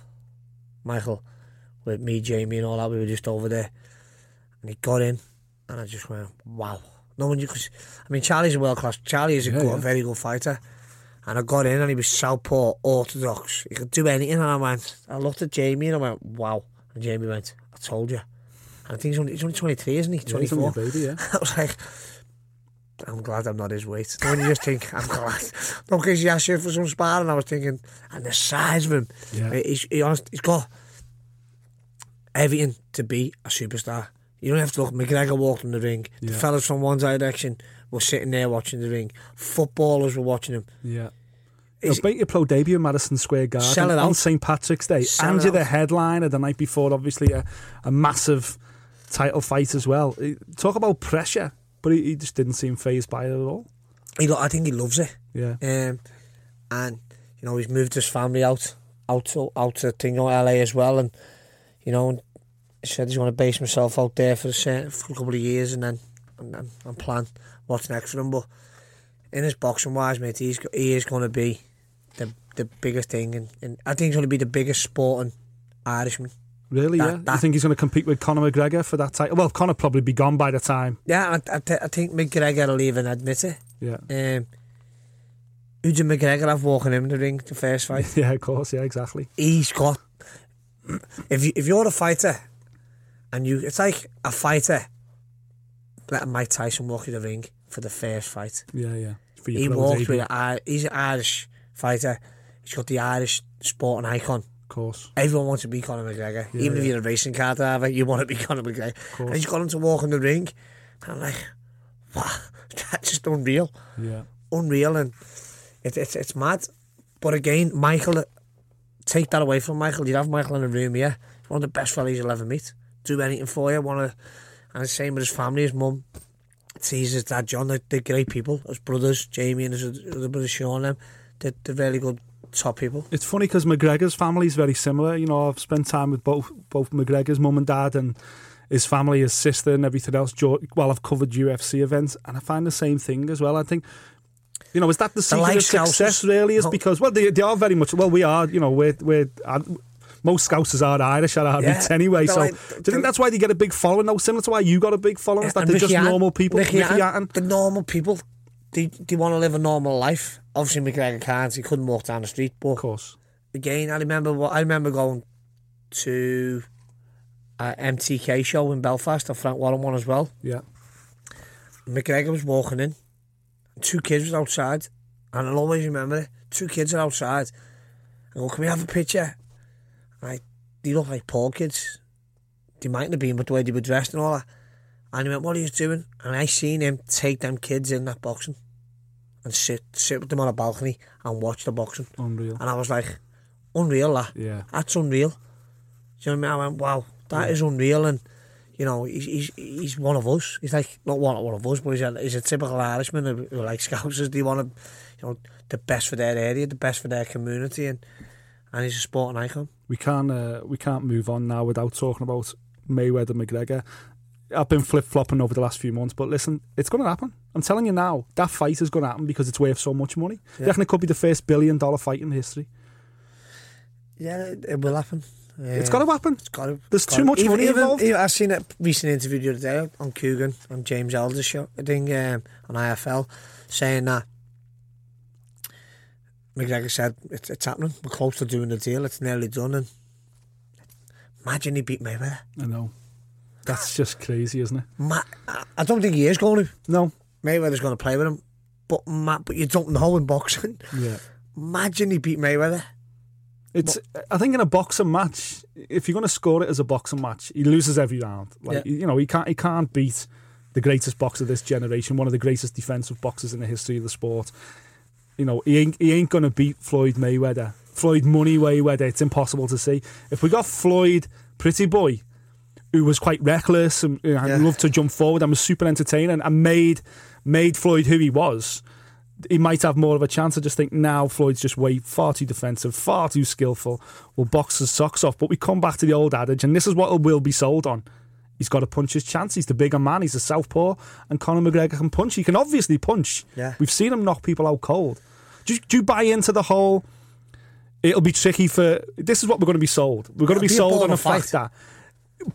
Michael, with me, Jamie and all that. We were just over there. And he got in, and I just went, wow. No one, cause, I mean, Charlie's a world-class, Charlie is a, yeah, good, yeah. a very good fighter. And I got in and he was southpaw, orthodox. He could do anything. And I went, I looked at Jamie and I went, wow. And Jamie went, I told you. And I think he's only, he's only twenty-three, isn't he? twenty-four. Yeah, he's only a baby, yeah. I was like, I'm glad I'm not his weight. And when you just think, I'm glad. No, because he asked you for some sparring. I was thinking, and the size of him. Yeah. He's, he honest, he's got everything to be a superstar. You don't have to look. McGregor walked in the ring. Yeah. The fellas from One Direction were sitting there watching the ring. Footballers were watching him. Yeah. He'll make your pro debut in Madison Square Garden on Saint Patrick's Day. Sell and you're the headliner the night before, obviously, a, a massive title fight as well. Talk about pressure, but he, he just didn't seem fazed by it at all. He, I think he loves it. Yeah. Um, and, you know, he's moved his family out, out to, out to Tingo, L A as well. And, you know, he said he's going to base himself out there for a, certain, for a couple of years and then and, and, and plan what's next for him. But in his boxing-wise, mate, he's, he is going to be the the biggest thing, and, and I think he's going to be the biggest sporting Irishman. Really, that, yeah? That, you think he's going to compete with Conor McGregor for that title? Well, Conor probably be gone by the time. Yeah, I, I, th- I think McGregor will even admit it. Yeah. Um, who did McGregor have walking him in the ring the first fight? Yeah, of course, yeah, exactly. He's got... If, you, if you're a fighter, and you... It's like a fighter letting Mike Tyson walk in the ring for the first fight. Yeah, yeah. For your he walked with... Uh, he's Irish... fighter, he's got the Irish sporting icon. Of course. Everyone wants to be Conor McGregor. Yeah, Even yeah. if you're a racing car driver, you want to be Conor McGregor. And he's got him to walk in the ring. And I'm like, wow, that's just unreal. Yeah. Unreal, and it, it, it's mad. But again, Michael, take that away from Michael. You'd have Michael in the room, yeah. He's one of the best fellas you'll ever meet. Do anything for you. One of, and the same with his family, his mum, sees his dad, John. They're, they're great people. His brothers, Jamie and his other brother, Sean, them. They're, they're really good top people. It's funny because McGregor's family is very similar. You know, I've spent time with both both McGregor's mum and dad and his family, his sister and everything else. Well, I've covered U F C events and I find the same thing as well. I think, you know, is that the secret of success really is because, well, they, they are very much, well, we are, you know, we're, we're most Scousers are Irish at our roots anyway. So do you think that's why they get a big following? No, similar to why you got a big following, is that they're just normal people. The normal people. They, they want to live a normal life. Obviously, McGregor can't. He couldn't walk down the street. But of course. Again, I remember what I remember going to uh, M T K show in Belfast, the Frank Warren one as well. Yeah. McGregor was walking in. Two kids was outside. And I'll always remember it. Two kids are outside. I go, can we have a picture? And I, they look like poor kids. They mightn't have been, but the way they were dressed and all that. And he went, what are you doing? And I seen him take them kids in that boxing and sit sit with them on a balcony and watch the boxing. Unreal. And I was like, unreal, that. Yeah. That's unreal. Do you know what I mean? I went, wow, that yeah. is unreal. And, you know, he's, he's he's one of us. He's like, not one, one of us, but he's a, he's a typical Irishman who, who likes Scousers. They want to, you know, the best for their area, the best for their community, and and he's a sporting icon. We can't, uh, we can't move on now without talking about Mayweather McGregor. I've been flip-flopping over the last few months, but listen, it's going to happen. I'm telling you now, that fight is going to happen because it's worth so much money. Yeah. I reckon it could be the first billion-dollar fight in history. Yeah, it, it will happen. Uh, it's got to happen. It's got to, There's got too to. much even, money even, involved. Even, I've seen a recent interview the other day on Coogan, on James Elder's show, I think, um, on I F L, saying that McGregor said, it's, it's happening. We're close to doing the deal. It's nearly done. And imagine he beat Mayweather. I know. That's just crazy, isn't it? Ma- I don't think he is going to. No. Mayweather's going to play with him. But ma- but you don't know in boxing. Yeah. Imagine he beat Mayweather. It's. But- I think in a boxing match, if you're going to score it as a boxing match, he loses every round. Like yeah. You know, he can't, he can't beat the greatest boxer of this generation, one of the greatest defensive boxers in the history of the sport. You know, he ain't, he ain't going to beat Floyd Mayweather. Floyd Money Mayweather, it's impossible to see. If we got Floyd Pretty Boy, who was quite reckless and, you know, yeah. and loved to jump forward and was super entertaining and made made Floyd who he was, he might have more of a chance. I just think now Floyd's just way far too defensive, far too skillful, will box his socks off. But we come back to the old adage, and this is what will be sold on. He's got to punch his chance. He's the bigger man. He's a southpaw, and Conor McGregor can punch. He can obviously punch. Yeah. We've seen him knock people out cold. Do you, do you buy into the whole, it'll be tricky for, this is what we're going to be sold. We're going to be, be sold on a fight that.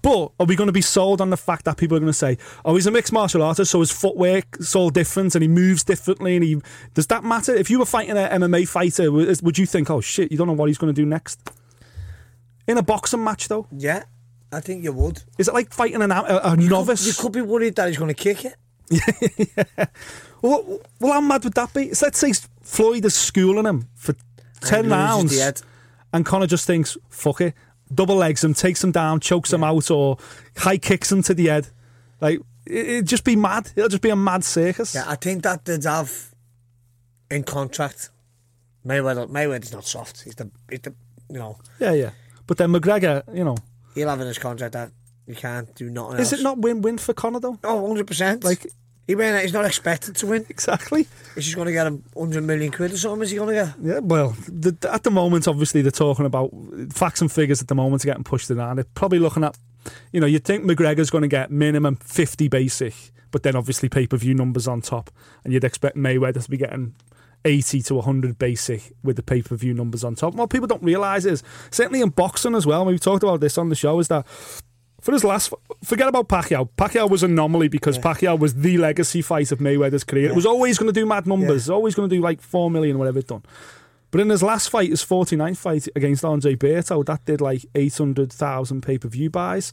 But are we going to be sold on the fact that people are going to say, oh, he's a mixed martial artist, so his footwork's all different and he moves differently? And he does that matter? If you were fighting an M M A fighter, would you think, oh shit, you don't know what he's going to do next? In a boxing match, though? Yeah, I think you would. Is it like fighting an, a, a you novice? Could, you could be worried that he's going to kick it. yeah. Well, well, how mad would that be? So let's say Floyd is schooling him for ten rounds and Conor just thinks, fuck it. Double legs him, takes him down, chokes yeah. him out, or high kicks him to the head. Like, it, it'd just be mad. It'll just be a mad circus. Yeah, I think that they'd have in contract. Mayweather, Mayweather's not soft. He's the, he's the, you know. Yeah, yeah. But then McGregor, you know, he'll have in his contract that you can't do nothing else. Is it not win-win for Conor though? Oh, one hundred percent. Like, he may, he's not expected to win. Exactly. He's just going to get him one hundred million quid or something, is he going to get? Yeah, well, the, at the moment, obviously, they're talking about facts and figures at the moment are getting pushed around. They're probably looking at, you know, you'd think McGregor's going to get minimum fifty basic, but then obviously pay-per-view numbers on top. And you'd expect Mayweather to be getting eighty to one hundred basic with the pay-per-view numbers on top. What people don't realise is, certainly in boxing as well, and we've talked about this on the show, is that for his last, forget about Pacquiao. Pacquiao was an anomaly because yeah. Pacquiao was the legacy fight of Mayweather's career. Yeah. It was always going to do mad numbers. Yeah. Always going to do like four million, whatever it done. But in his last fight, his forty-ninth fight against Andre Berto, that did like eight hundred thousand pay-per-view buys.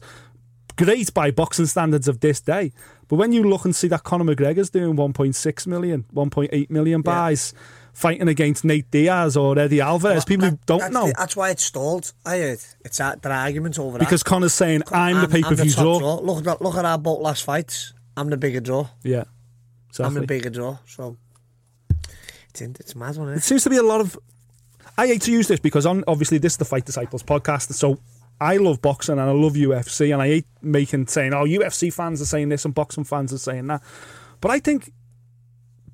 Great by boxing standards of this day. But when you look and see that Conor McGregor's doing one point six million, one point eight million buys, yeah. fighting against Nate Diaz or Eddie Alvarez, well, people that, who don't know. The, that's why it's stalled. I heard it's that, that argument over that. Because Conor's saying, I'm, I'm the pay-per-view draw. draw. Look at look at our both last fights. I'm the bigger draw. Yeah, exactly. I'm the bigger draw. So it's, it's a mad one, isn't it? It seems to be a lot of, I hate to use this because on, obviously this is the Fight Disciples podcast, so I love boxing and I love U F C, and I hate making saying, oh, U F C fans are saying this and boxing fans are saying that. But I think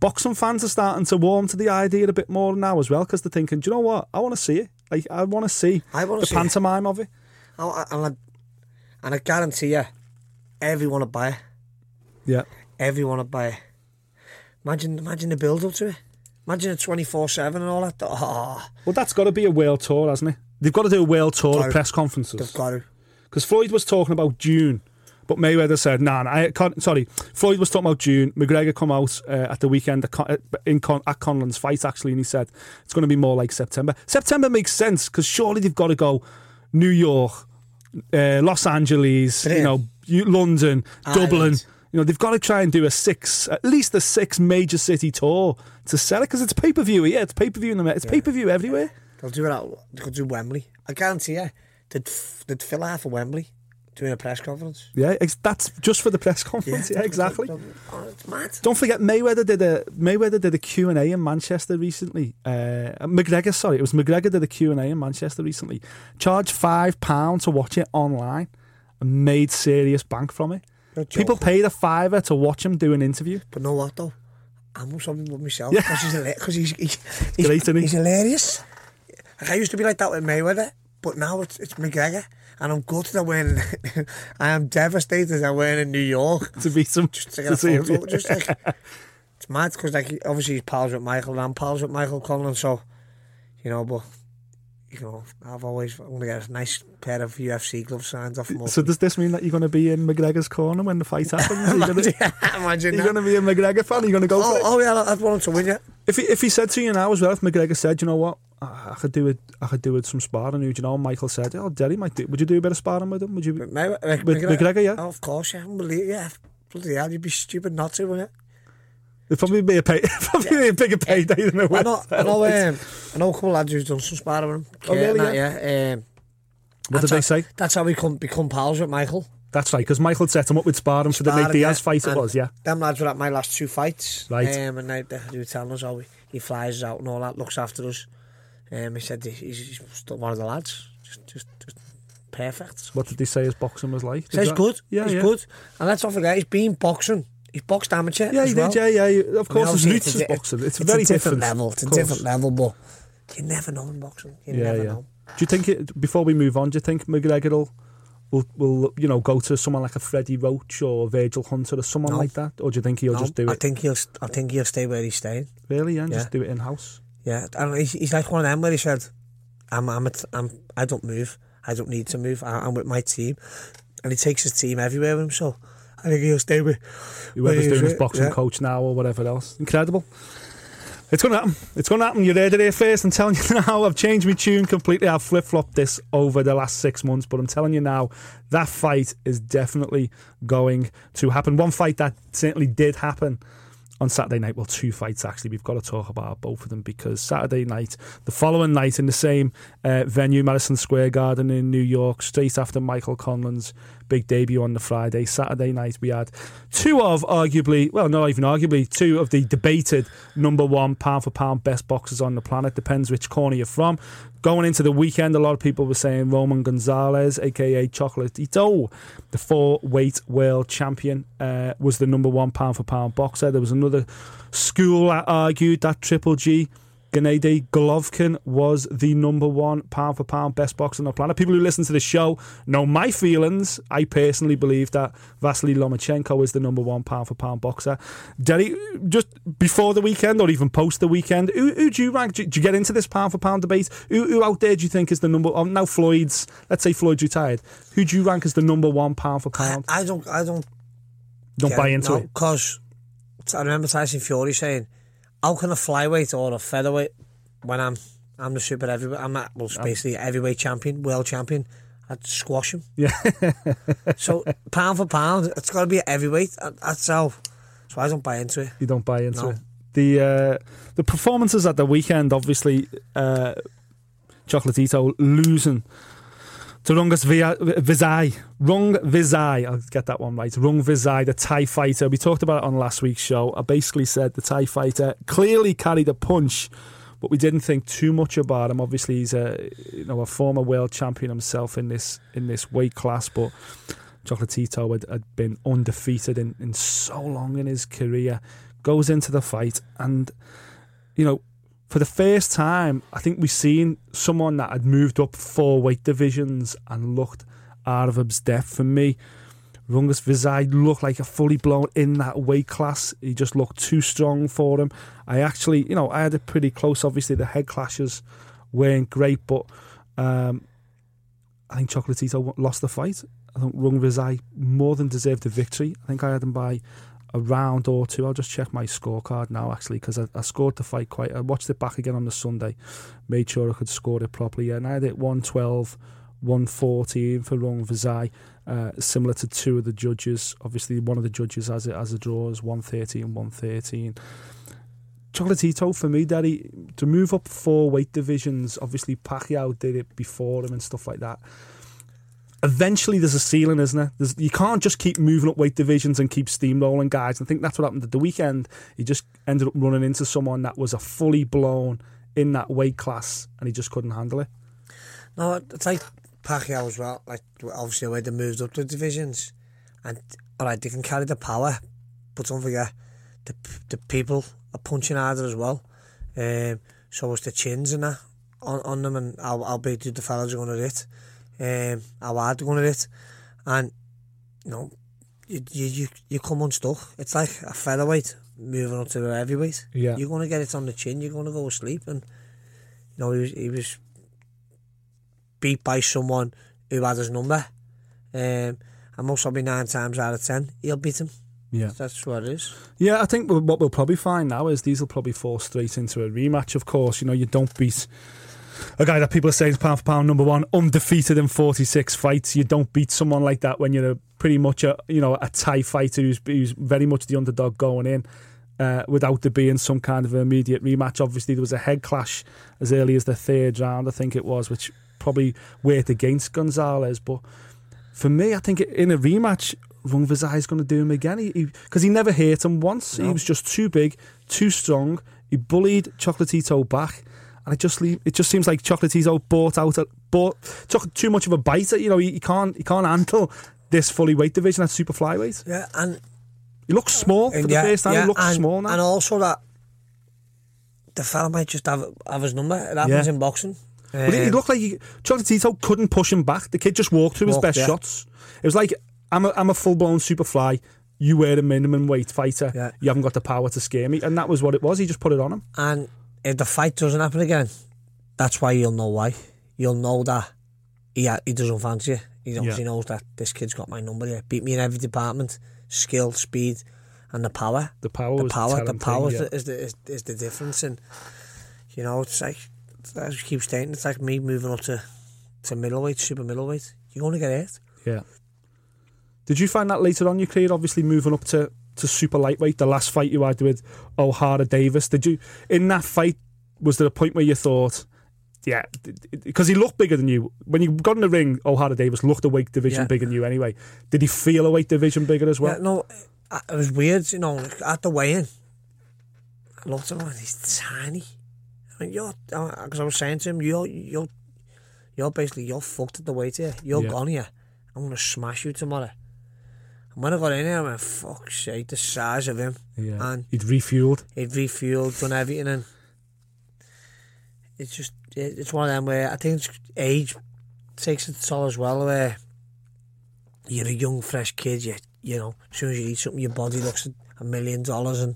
boxing fans are starting to warm to the idea a bit more now as well, because they're thinking, do you know what? I want to see it. Like, I want to see the see pantomime it. of it. I, I, and, I, and I guarantee you, everyone will buy it. Yeah. Everyone will buy it. Imagine, imagine the build-up to it. Imagine a twenty-four seven and all that. Oh. Well, that's got to be a world tour, hasn't it? They've got to do a world tour of press conferences. They've got to. Because Floyd was talking about June. But Mayweather said, nah, nah I can't, sorry, Floyd was talking about June. McGregor come out uh, at the weekend at, Con- in Con- at Conlan's fight, actually, and he said, it's going to be more like September. September makes sense, because surely they've got to go New York, uh, Los Angeles, you know, London, Ireland. Dublin. You know, they've got to try and do a six, at least a six major city tour to sell it, because it's pay per view here. It's pay per view in the Met. It's yeah. pay per view everywhere. They'll do it out. They'll do Wembley. I guarantee you, they'd f- they'd fill half of Wembley doing a press conference. Yeah, ex- that's just for the press conference. Yeah, yeah exactly. Oh, it's mad. Don't forget, Mayweather did a Mayweather did a Q and A in Manchester recently. Uh, McGregor, sorry, it was McGregor did a Q and A in Manchester recently. Charged five pounds to watch it online, and made serious bank from it. People paid a fiver to watch him do an interview. But you know what though? I'm something with myself because yeah. he's, he's, he's, he's, Great, isn't he? He's hilarious. Like I used to be like that with Mayweather, but now it's, it's McGregor, and I'm gutted I went. I am devastated I went in New York to beat him. Just to get to a see photo. Him. Just like, it's mad because like obviously he's pals with Michael, and I'm pals with Michael Conlan, so you know, but. You know, I've always only got a nice pair of U F C gloves signed off. Them so does this mean that you're going to be in McGregor's corner when the fight happens? Are you going to, imagine you're going to be a McGregor fan. Are you going to go? Oh, for oh it? yeah, I'd want to win. Yeah. If he, if he said to you now as well, if McGregor said, you know what, I could do it. I could do it some sparring. You know, Michael said, oh, Derry might do. Would you do a bit of sparring with him? Would you? With McGregor, with McGregor yeah. Oh, of course, yeah. Unbelievable, yeah. Bloody hell, you'd be stupid not to, wouldn't it? It'd probably be a pay, probably be a bigger payday than it was. I know, I know, um, I know a couple of lads who've done some sparring with him. Oh, really? That, yeah. Um, what did they how, say? That's how we come, become pals with Michael. That's right, because Michael set him up with sparring for the Nate Diaz yeah. fight, it was, yeah. Them lads were at my last two fights. Right. Um, and they, they were telling us how he, he flies out and all that, looks after us. Um, he said he's, he's still one of the lads. Just, just, just perfect. What did they say his boxing was like? Says good. Yeah, he's yeah. good. And let's not forget, he's been boxing. He's boxed amateur yeah, as well. Yeah, he did, yeah, yeah. Of course, his roots is boxing. It's, it's very a different, different level. It's a different level, but you never know in boxing. You yeah, never yeah. know. Do you think, it, before we move on, do you think McGregor will, will, will you know, go to someone like a Freddie Roach or Virgil Hunter or someone no. like that? Or do you think he'll no, just do it? I think he'll, I think he'll stay where he's staying. Really, yeah? And yeah. just do it in-house? Yeah. And he's, he's like one of them where he said, I'm, I'm a t- I'm, I don't move. I don't need to move. I, I'm with my team. And he takes his team everywhere with him, so... I think he'll stay with whoever's doing his boxing yeah. coach now or whatever else. Incredible. It's going to happen. It's going to happen. You heard it here first. I'm telling you now, I've changed my tune completely. I've flip-flopped this over the last six months, but I'm telling you now, that fight is definitely going to happen. One fight that certainly did happen on Saturday night. Well, two fights, actually. We've got to talk about both of them, because Saturday night, the following night in the same uh, venue, Madison Square Garden in New York, straight after Michael Conlan's big debut on the Friday, Saturday night, we had two of arguably, well, not even arguably, two of the debated number one pound-for-pound best boxers on the planet. Depends which corner you're from. Going into the weekend, a lot of people were saying Roman Gonzalez, a k a. Chocolatito, the four-weight world champion, uh, was the number one pound-for-pound boxer. There was another school that argued that Triple G, Gennady Golovkin, was the number one pound-for-pound best boxer on the planet. People who listen to the show know my feelings. I personally believe that Vasily Lomachenko is the number one pound-for-pound boxer. Derry, just before the weekend or even post the weekend, who, who do you rank? Do you, do you get into this pound-for-pound debate? Who, who out there do you think is the number... Oh, now Floyd's... Let's say Floyd's retired. Who do you rank as the number one pound-for-pound? I, I don't... I don't... Don't buy into it? No, because I remember Tyson Fury saying... How can a flyweight or a featherweight, when I'm I'm the super heavyweight, I'm at, well, basically heavyweight champion, world champion, I'd squash him. Yeah. So pound for pound, it's got to be a heavyweight. That's how. So I don't buy into it. You don't buy into no. it. The uh, the performances at the weekend, obviously, uh, Chocolatito losing to Rungvisai. Rungvisai, I'll get that one right. Rungvisai, the Thai fighter. We talked about it on last week's show. I basically said the Thai fighter clearly carried a punch, but we didn't think too much about him. Obviously, he's a you know a former world champion himself in this in this weight class, but Chocolatito had, had been undefeated in, in so long in his career. Goes into the fight and, you know, for the first time, I think we've seen someone that had moved up four weight divisions and looked out of his depth. For me, Rungvisai looked like a fully blown in that weight class. He just looked too strong for him. I actually, you know, I had it pretty close. Obviously, the head clashes weren't great, but um, I think Chocolatito lost the fight. I think Rungvisai more than deserved the victory. I think I had him by a round or two. I'll just check my scorecard now, actually, because I, I scored the fight quite... I watched it back again on the Sunday, made sure I could score it properly, and I had it one twelve, one fourteen for Rungvisai, uh, similar to two of the judges. Obviously, one of the judges has it as a draw, is one thirteen, one thirteen. Chocolatito, for me, Daddy, to move up four weight divisions, obviously Pacquiao did it before him and stuff like that. Eventually, there's a ceiling, isn't there? There's, you can't just keep moving up weight divisions and keep steamrolling guys. I think that's what happened at the weekend. He just ended up running into someone that was a fully blown in that weight class, and he just couldn't handle it. No, it's like Pacquiao as well. Like, obviously, the way they moved up the divisions, and all right, they can carry the power, but don't forget the the people are punching harder as well. Um, so it's the chins and that on on them, and how how big the fellas are going to hit. Um, how hard they're going to hit, and you know, you you you come unstuck. It's like a featherweight moving up to a heavyweight. Yeah, you're going to get it on the chin. You're going to go to sleep, and you know he was he was beat by someone who had his number, um, and most probably nine times out of ten he'll beat him. Yeah, that's what it is. Yeah, I think what we'll probably find now is these will probably fall straight into a rematch. Of course, you know you don't beat a guy that people are saying is pound for pound number one, undefeated in forty-six fights. You don't beat someone like that when you're a, pretty much a you know a tie fighter who's, who's very much the underdog going in, uh, without there being some kind of immediate rematch. Obviously, there was a head clash as early as the third round, I think it was, which probably weighed against Gonzalez. But for me, I think in a rematch, Rungvisai is going to do him again, because he, he, he never hurt him once. No. He was just too big, too strong. He bullied Chocolatito back. And it just it just seems like Chocolatito bought out a, bought took too much of a bite. You know, he, he can't he can't handle this fully weight division at super flyweight. Yeah, and he looks small for the yeah, first time. Yeah, he looks and, small now, and also that the fella might just have have his number. It happens yeah. in boxing. Well, um, he, he looked like he, Chocolatito couldn't push him back. The kid just walked through walked, his best yeah. shots. It was like I'm a, I'm a full blown super fly. You were a minimum weight fighter. Yeah. You haven't got the power to scare me, and that was what it was. He just put it on him. And if the fight doesn't happen again, that's why you'll know why. You'll know that he ha- he doesn't fancy it. He obviously yeah. knows that this kid's got my number here. Beat me in every department: skill, speed, and the power. The power, the power, the power thing, yeah. is the is, is the difference. And you know, it's like as you keep stating, it's like me moving up to to middleweight, super middleweight. You're going to get hurt. Yeah. Did you find that later on in your career? Obviously, moving up to. to super lightweight, the last fight you had with O'Hara Davis, did you in that fight, was there a point where you thought, yeah, because he looked bigger than you when you got in the ring? O'Hara Davis looked a weight division yeah. bigger than you anyway. Did he feel a weight division bigger as well? Yeah, no, it was weird, you know, at the weigh-in I looked at him and he's tiny, and you're, because I was saying to him, you're you're, you're basically you're fucked at the weight here, you're yeah. gone here, I'm going to smash you tomorrow. And when I got in here, I went, fuck's sake, the size of him. Yeah. And he'd refueled. He'd refueled, done everything. And it's just, it's one of them where I think age takes a toll as well, where you're a young, fresh kid. You, you know, as soon as you eat something, your body looks a million dollars. And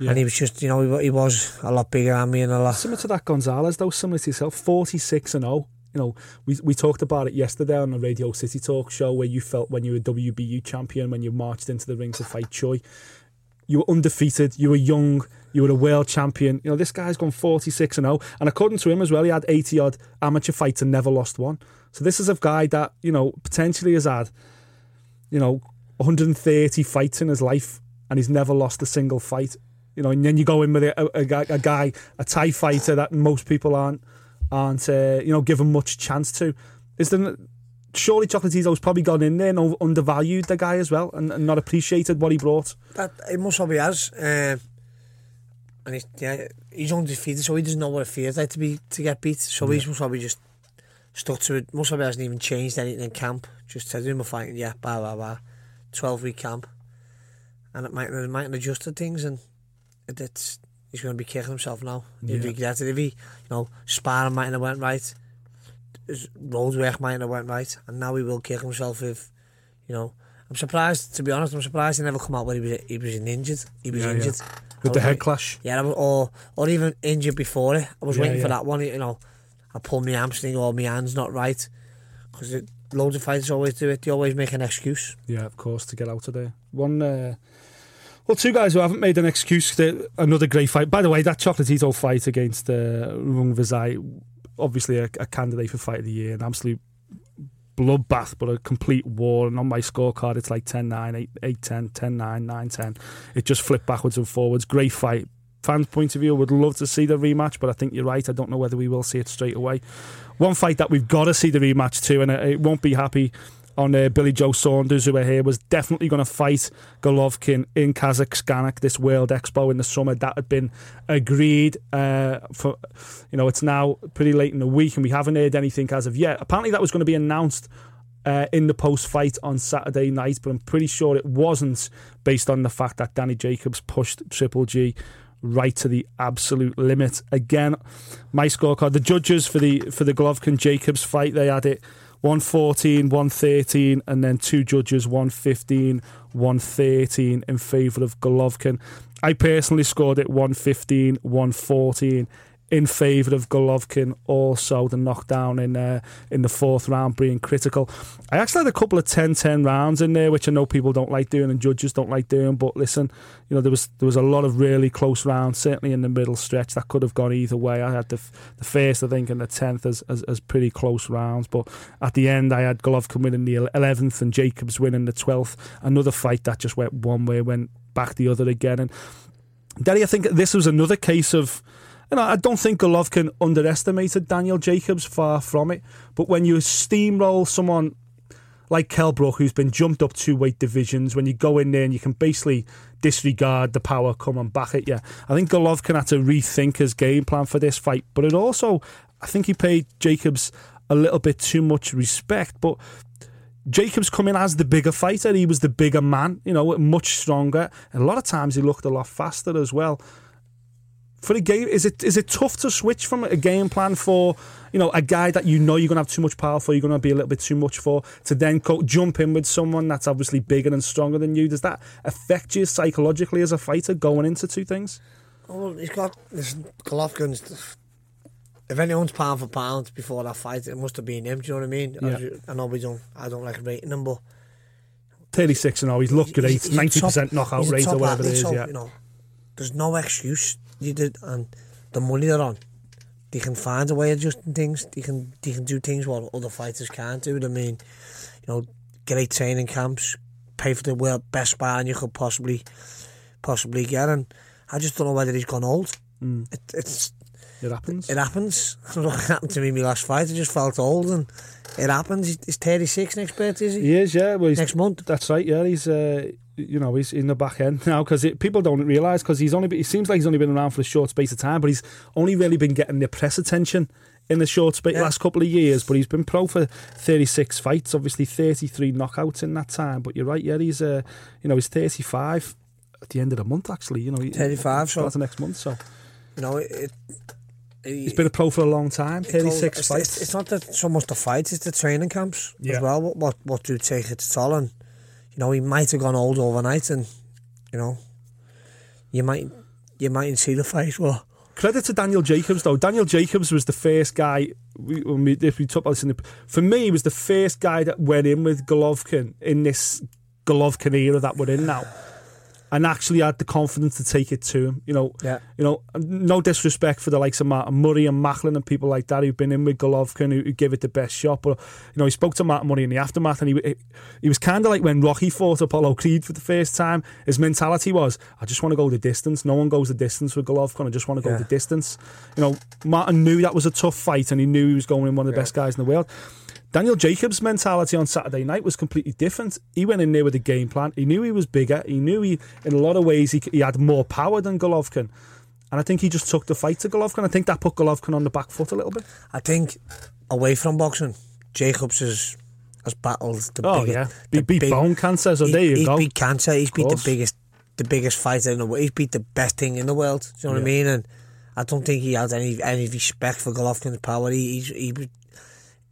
yeah. and he was just, you know, he, he was a lot bigger than me and a lot. Similar to that Gonzalez, though, similar to yourself, forty-six and oh. You know, we we talked about it yesterday on the Radio City Talk Show, where you felt when you were W B U champion, when you marched into the ring to fight Choi, you were undefeated, you were young, you were a world champion. You know, this guy's gone forty-six and oh, and according to him as well, he had eighty odd amateur fights and never lost one. So this is a guy that, you know, potentially has had, you know, one hundred thirty fights in his life, and he's never lost a single fight. You know, and then you go in with a, a, a guy, a Thai fighter that most people aren't, aren't uh, you know, given much chance to. Is there, surely Chocolatito's probably gone in there and undervalued the guy as well, and, and not appreciated what he brought. That he most probably has, um, and he's, yeah, he's undefeated, so he doesn't know what it feels like to be to get beat. So yeah. he's most probably just stuck to it. Most probably hasn't even changed anything in camp. Just said him a fight, yeah, blah blah blah, twelve week camp, and it might it might have adjusted things, and it, it's. He's going to be kicking himself now. He'd yeah. regret it if he, you know, sparring might have went right, his road work might have went right, and now he will kick himself if, you know. I'm surprised, to be honest, I'm surprised he never come out where he was he was injured. He was yeah, injured yeah. with the head wait, clash. Yeah, or or even injured before it. I was yeah, waiting yeah. for that one. You know, I pulled my hamstring or my hand's not right, because loads of fighters always do it. They always make an excuse. Yeah, of course, to get out of there. One. Uh, Well, two guys who haven't made an excuse. Another great fight. By the way, that Chocolatito fight against uh, Rungvisai, obviously a, a candidate for Fight of the Year, an absolute bloodbath, but a complete war. And on my scorecard, it's like ten nine, eight ten, ten nine, nine ten. It just flipped backwards and forwards. Great fight. Fans' point of view, would love to see the rematch, but I think you're right. I don't know whether we will see it straight away. One fight that we've got to see the rematch to, and it won't be happy on uh, Billy Joe Saunders, who are here, was definitely going to fight Golovkin in Kazakhstan, this World Expo in the summer. That had been agreed uh, for, you know, it's now pretty late in the week and we haven't heard anything as of yet. Apparently that was going to be announced uh, in the post-fight on Saturday night, but I'm pretty sure it wasn't, based on the fact that Danny Jacobs pushed Triple G right to the absolute limit. Again, my scorecard, the judges for the for the Golovkin-Jacobs fight, they had it one fourteen, one thirteen, and then two judges, one fifteen, one thirteen in favour of Golovkin. I personally scored it one fifteen, one fourteen in favour of Golovkin. Also, the knockdown in uh, in the fourth round being critical. I actually had a couple of ten ten rounds in there, which I know people don't like doing and judges don't like doing, but listen, you know, there was there was a lot of really close rounds, certainly in the middle stretch, that could have gone either way. I had the the first, I think, and the tenth as, as, as pretty close rounds, but at the end I had Golovkin winning the eleventh and Jacobs winning the twelfth. Another fight that just went one way, went back the other again. And Derry, I think this was another case of, you know, I don't think Golovkin underestimated Daniel Jacobs, far from it. But when you steamroll someone like Kell Brook, who's been jumped up two weight divisions, when you go in there and you can basically disregard the power coming back at you, I think Golovkin had to rethink his game plan for this fight. But it also, I think he paid Jacobs a little bit too much respect. But Jacobs come in as the bigger fighter. He was the bigger man, you know, much stronger. And a lot of times he looked a lot faster as well. For a game, is it is it tough to switch from a game plan for, you know, a guy that you know you're going to have too much power for, you're going to be a little bit too much for, to then co- jump in with someone that's obviously bigger and stronger than you? Does that affect you psychologically as a fighter going into two things? Oh, he's got, listen, Golovkin's, if anyone's pound for pound before that fight, it must have been him, do you know what I mean? Yeah. I know we don't, I don't like rating him, but thirty-six and oh, he's looked great, he's ninety percent top, knockout rate or whatever it is, top, yeah. You know, there's no excuse. You did, and the money they're on, they can find a way of adjusting things. They can they can do things what other fighters can't do. I mean, you know, great training camps, pay for the world best sparring you could possibly possibly get. And I just don't know whether he's gone old. Mm. It it's it happens. It happens. I don't know what happened to me in my last fight. I just felt old, and it happens. He's thirty-six next birthday, is he? He is, yeah. Well, he's, next month. That's right. Yeah, he's. Uh... You know, he's in the back end now, because people don't realise, because he's only been, it seems like he's only been around for a short space of time, but he's only really been getting the press attention in the short space, yeah, last couple of years. But he's been pro for thirty-six fights, obviously thirty-three knockouts in that time. But you're right, yeah, he's uh, you know, he's thirty-five at the end of the month, actually. You know, thirty-five, so the next month. So you know, it, it, it, he's been a pro for a long time. thirty-six goes, fights. It's, it's not that so much the fights; it's the training camps, yeah, as well. What what what do take its toll on? You know, he might have gone old overnight, and you know, you might you mightn't see the fight. Well, credit to Daniel Jacobs though. Daniel Jacobs was the first guy. We, when we, if we talk about this in the, for me, he was the first guy that went in with Golovkin in this Golovkin era that we're in now, and actually had the confidence to take it to him. You know, yeah. You know, no disrespect for the likes of Martin Murray and Macklin and people like that who've been in with Golovkin, who, who give it the best shot. But, you know, he spoke to Martin Murray in the aftermath, and he he was kind of like when Rocky fought Apollo Creed for the first time. His mentality was, I just want to go the distance. No one goes the distance with Golovkin. I just want to go yeah. the distance. You know, Martin knew that was a tough fight, and he knew he was going in one of the yeah. best guys in the world. Daniel Jacobs' mentality on Saturday night was completely different. He went in there with a game plan. He knew he was bigger. He knew he, in a lot of ways, he, he had more power than Golovkin. And I think he just took the fight to Golovkin. I think that put Golovkin on the back foot a little bit. I think, away from boxing, Jacobs has, has battled the oh, biggest... Oh, yeah. He beat big, bone cancer, so he, there you he's go. He's beat cancer. He's beat the biggest the biggest fighter in the world. He's beat the best thing in the world. Do you know yeah. what I mean? And I don't think he had any any respect for Golovkin's power. He, he, he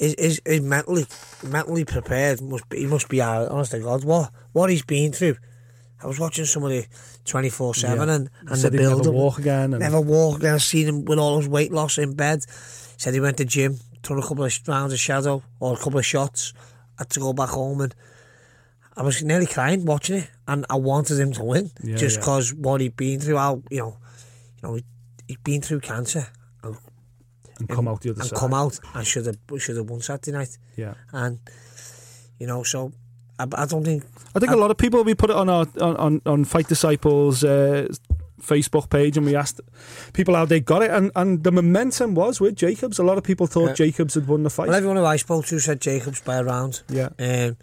Is is is mentally mentally prepared? Must be, he must be. Honest to God, what what he's been through. I was watching somebody twenty four seven and and the build never walk again. And never walk again. I've seen him with all his weight loss in bed. He said he went to the gym, took a couple of rounds of shadow or a couple of shots. Had to go back home, and I was nearly crying watching it. And I wanted him to win yeah, just because yeah. what he'd been through. How you know, you know, he, he'd been through cancer. and come and, out the other and side and come out and should have should have won Saturday night. Yeah, and you know, so I, I don't think I think I, a lot of people, we put it on our on on Fight Disciples uh, Facebook page, and we asked people how they got it, and, and the momentum was with Jacobs. A lot of people thought yeah. Jacobs had won the fight. Well, everyone who I spoke to said Jacobs by a round. Yeah, um,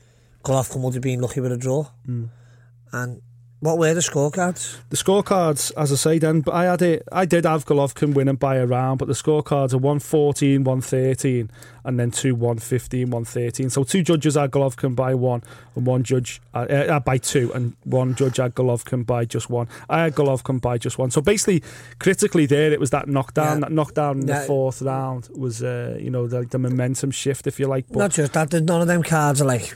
Golovkin would have been lucky with a draw. Mm. And what were the scorecards? The scorecards, as I say, then, but I had it. I did have Golovkin winning by a round, but the scorecards are one fourteen, one thirteen, and then two one fifteen, one thirteen. So two judges had Golovkin by one, and one judge uh, by two, and one judge had Golovkin by just one. I had Golovkin by just one. So basically, critically, there it was that knockdown. Yeah. That knockdown in yeah. the fourth round was, uh, you know, the, the momentum shift, if you like. But not just that. None of them cards are like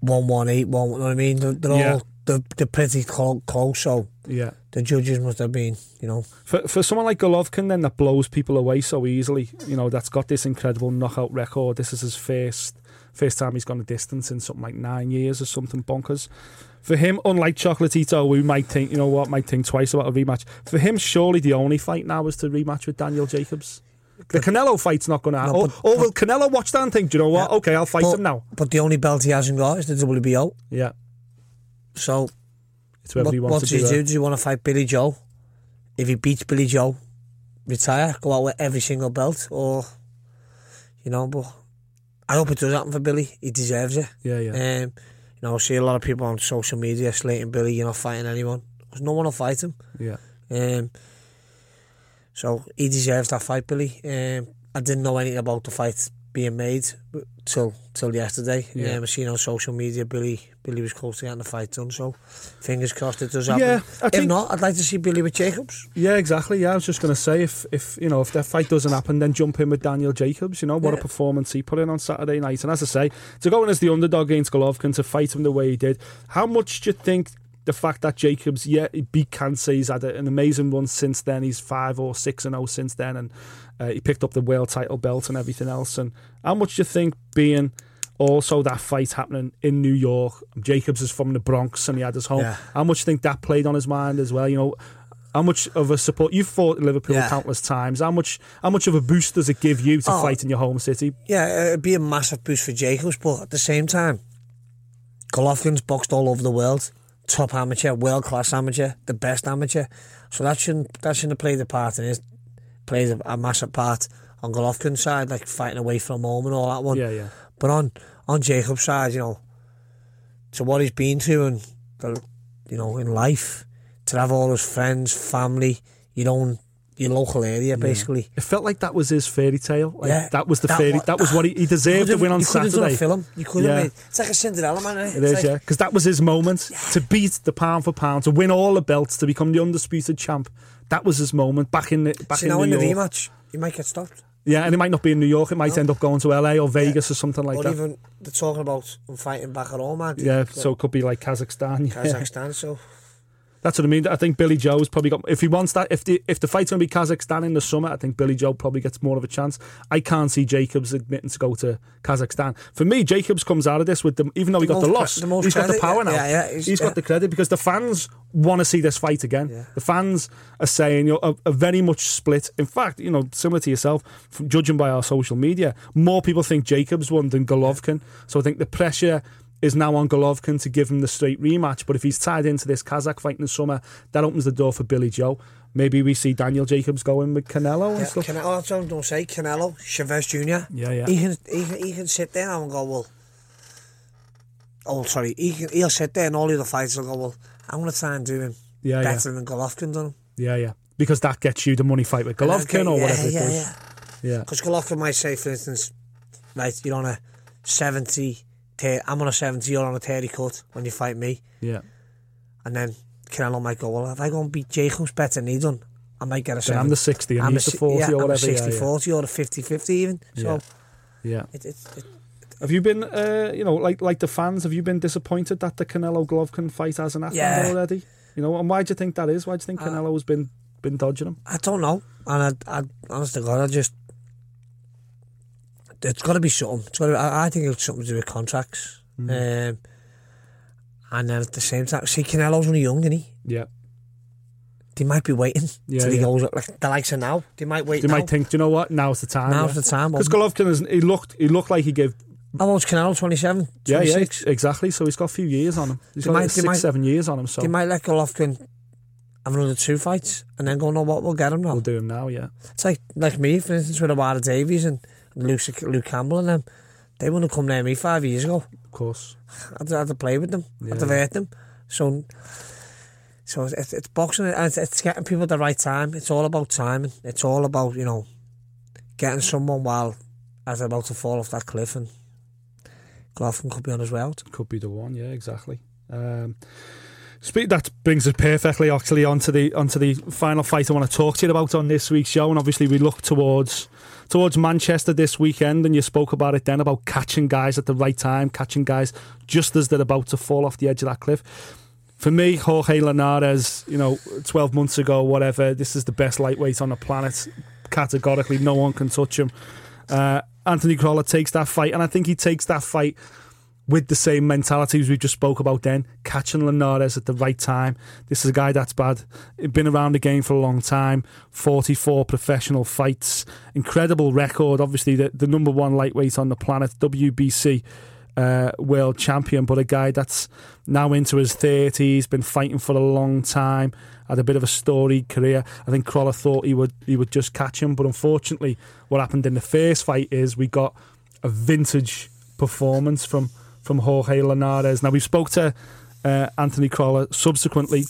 one one eight one. You know what I mean? They're, they're yeah. all. They're, they're pretty close, so yeah. the judges must have been, you know. For for someone like Golovkin, then, that blows people away so easily, you know, that's got this incredible knockout record. This is his first first time he's gone a distance in something like nine years or something bonkers. For him, unlike Chocolatito, we might think, you know what, might think twice about a rematch. For him, surely the only fight now is to rematch with Daniel Jacobs. The Canelo fight's not going to happen. No, but, or, or will Canelo watch that and think, do you know what, yeah, okay, I'll fight but, him now. But the only belt he hasn't got is the W B O. Yeah. So, it's what, he wants what to do you do? There. Do you want to fight Billy Joe? If he beats Billy Joe, retire, go out with every single belt, or you know? But I hope it does happen for Billy. He deserves it. Yeah, yeah. Um, you know, I see a lot of people on social media slating Billy. You're not fighting anyone because no one will fight him. Yeah. Um. So he deserves that fight, Billy. Um. I didn't know anything about the fight being made till till yesterday. Yeah, um, I've seen on social media Billy Billy was close to getting the fight done, so fingers crossed it does happen. Yeah, I if think, not, I'd like to see Billy with Jacobs. Yeah, exactly. Yeah, I was just going to say if if you know if that fight doesn't happen, then jump in with Daniel Jacobs. You know what yeah. a performance he put in on Saturday night, and as I say, to go in as the underdog against Golovkin, to fight him the way he did. How much do you think the fact that Jacobs, yeah, he can say he's had an amazing run since then. He's five or six and oh since then, and uh, he picked up the world title belt and everything else. And how much do you think being also that fight happening in New York? Jacobs is from the Bronx and he had his home. Yeah. How much do you think that played on his mind as well? You know, how much of a support you've fought in Liverpool yeah. countless times? How much, how much of a boost does it give you to oh, fight in your home city? Yeah, it'd be a massive boost for Jacobs, but at the same time, Golovkin's boxed all over the world. Top amateur, world class amateur, the best amateur. So that shouldn't that shouldn't play the part, and it plays a, a massive part on Golovkin's side, like fighting away from home and all that one. Yeah, yeah. But on on Jacob's side, you know, to what he's been to and the, you know, in life, to have all his friends, family, your own your local area, basically. Yeah. It felt like that was his fairy tale. Like, yeah, that was the that fairy. Was, that was what he, he deserved to win on Saturday. You could have done a film. You could have yeah. made. It's like a Cinderella, man. Right? It it's is, like, yeah. Because that was his moment yeah. to beat the pound for pound, to win all the belts, to become the undisputed champ. That was his moment back in the back so in now New in the York. Rematch, he might get stopped. Yeah, and it might not be in New York. It might no. end up going to L A or Vegas yeah. or something like or that. Or even they're talking about fighting back at home, man. Yeah, so, so it could be like Kazakhstan. Kazakhstan, yeah. so. That's what I mean. I think Billy Joe's probably got, if he wants that, if the if the fight's going to be Kazakhstan in the summer, I think Billy Joe probably gets more of a chance. I can't see Jacobs admitting to go to Kazakhstan. For me, Jacobs comes out of this with them, even though the he got the loss, cre- the he's credit, got the power yeah, now. Yeah, yeah, he's, he's yeah. got the credit because the fans want to see this fight again. Yeah. The fans are saying, you know, are, are very much split. In fact, you know, similar to yourself, from judging by our social media, more people think Jacobs won than Golovkin. Yeah. So I think the pressure is now on Golovkin to give him the straight rematch. But if he's tied into this Kazakh fight in the summer, that opens the door for Billy Joe. Maybe we see Daniel Jacobs go in with Canelo and yeah, stuff. Canelo, that's what I'm going to say. Canelo, Chavez Junior Yeah, yeah. He can, he can, he can sit there now and go, well... Oh, sorry. He can, he'll sit there and all the other fighters will go, well, I'm going to try and do him yeah, better yeah. than Golovkin done him. Yeah, yeah. Because that gets you the money fight with Golovkin or yeah, whatever yeah, it is. Yeah, because yeah. Golovkin might say, for instance, right, you're on a seventy... I'm on a seventy, you're on a thirty cut when you fight me. Yeah. And then Canelo might go, well, if I go and beat Jacobs better than he done, I might get a seventy. I'm the sixty and he's the forty, yeah, or whatever. I'm sixty, yeah, forty, yeah. Or a fifty fifty even. So yeah. yeah. It, it, it, have you been, uh, you know, like like the fans, have you been disappointed that the Canelo-Golovkin fight hasn't happened yeah. already? You know, and why do you think that is? Why do you think Canelo's been, been dodging him? I don't know. And I, I, honest to God, I just... It's got to be something. It's got to be, I, I think it's something to do with contracts. Mm. Um, and then at the same time, see, Canelo's only young, isn't he? Yeah. they might be waiting yeah, till he yeah. goes up. Like the likes of now, they might wait. They now. might think, do you know what? Now's the time. Now's yeah. the time. Because Golovkin isn't. He looked. He looked like he gave. How old's Canelo? twenty-seven Yeah, yeah, exactly. So he's got a few years on him. He's they got might, like six, might, seven years on him. So he might let Golovkin have another two fights and then go, no, what? We'll get him now. We'll do him now. Yeah. It's like like me, for instance, with Awara Davies and Luke, Luke Campbell and them. They wouldn't have come near me five years ago. Of course. I'd have to play with them. Yeah. I'd have hurt them. So. So it's, it's boxing and it's, it's getting people at the right time. It's all about timing. It's all about, you know, getting someone while as they're about to fall off that cliff, and Golovkin could be on his way out. Could be the one, yeah, exactly. Um, speak, that brings us perfectly, actually, onto the onto the final fight I want to talk to you about on this week's show. And obviously we look towards towards Manchester this weekend, and you spoke about it then, about catching guys at the right time, catching guys just as they're about to fall off the edge of that cliff. For me, Jorge Linares, you know, twelve months ago, whatever, this is the best lightweight on the planet. Categorically, no one can touch him. Uh, Anthony Crolla takes that fight, and I think he takes that fight with the same mentality as we just spoke about then, catching Linares at the right time. This is a guy that's bad. Been around the game for a long time, forty-four professional fights, incredible record, obviously the, the number one lightweight on the planet, W B C Uh, world champion, but a guy that's now into his thirties, been fighting for a long time, had a bit of a storied career. I think Crolla thought he would he would just catch him, but unfortunately what happened in the first fight is we got a vintage performance from, from Jorge Linares. Now we spoke to uh, Anthony Crolla subsequently,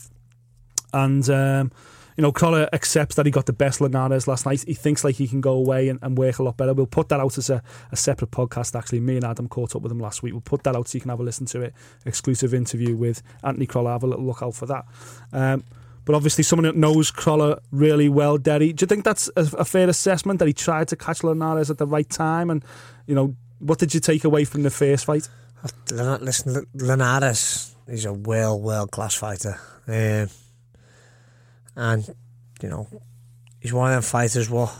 and um, you know, Crolla accepts that he got the best Linares last night. He thinks like he can go away and, and work a lot better. We'll put that out as a, a separate podcast, actually. Me and Adam caught up with him last week. We'll put that out so you can have a listen to it. Exclusive interview with Anthony Crolla. Have a little look out for that. Um, but obviously, someone that knows Crolla really well, Derry. Do you think that's a, a fair assessment, that he tried to catch Linares at the right time? And, you know, what did you take away from the first fight? Listen, Linares is a world, world-class fighter. Yeah. Um, And, you know, he's one of them fighters what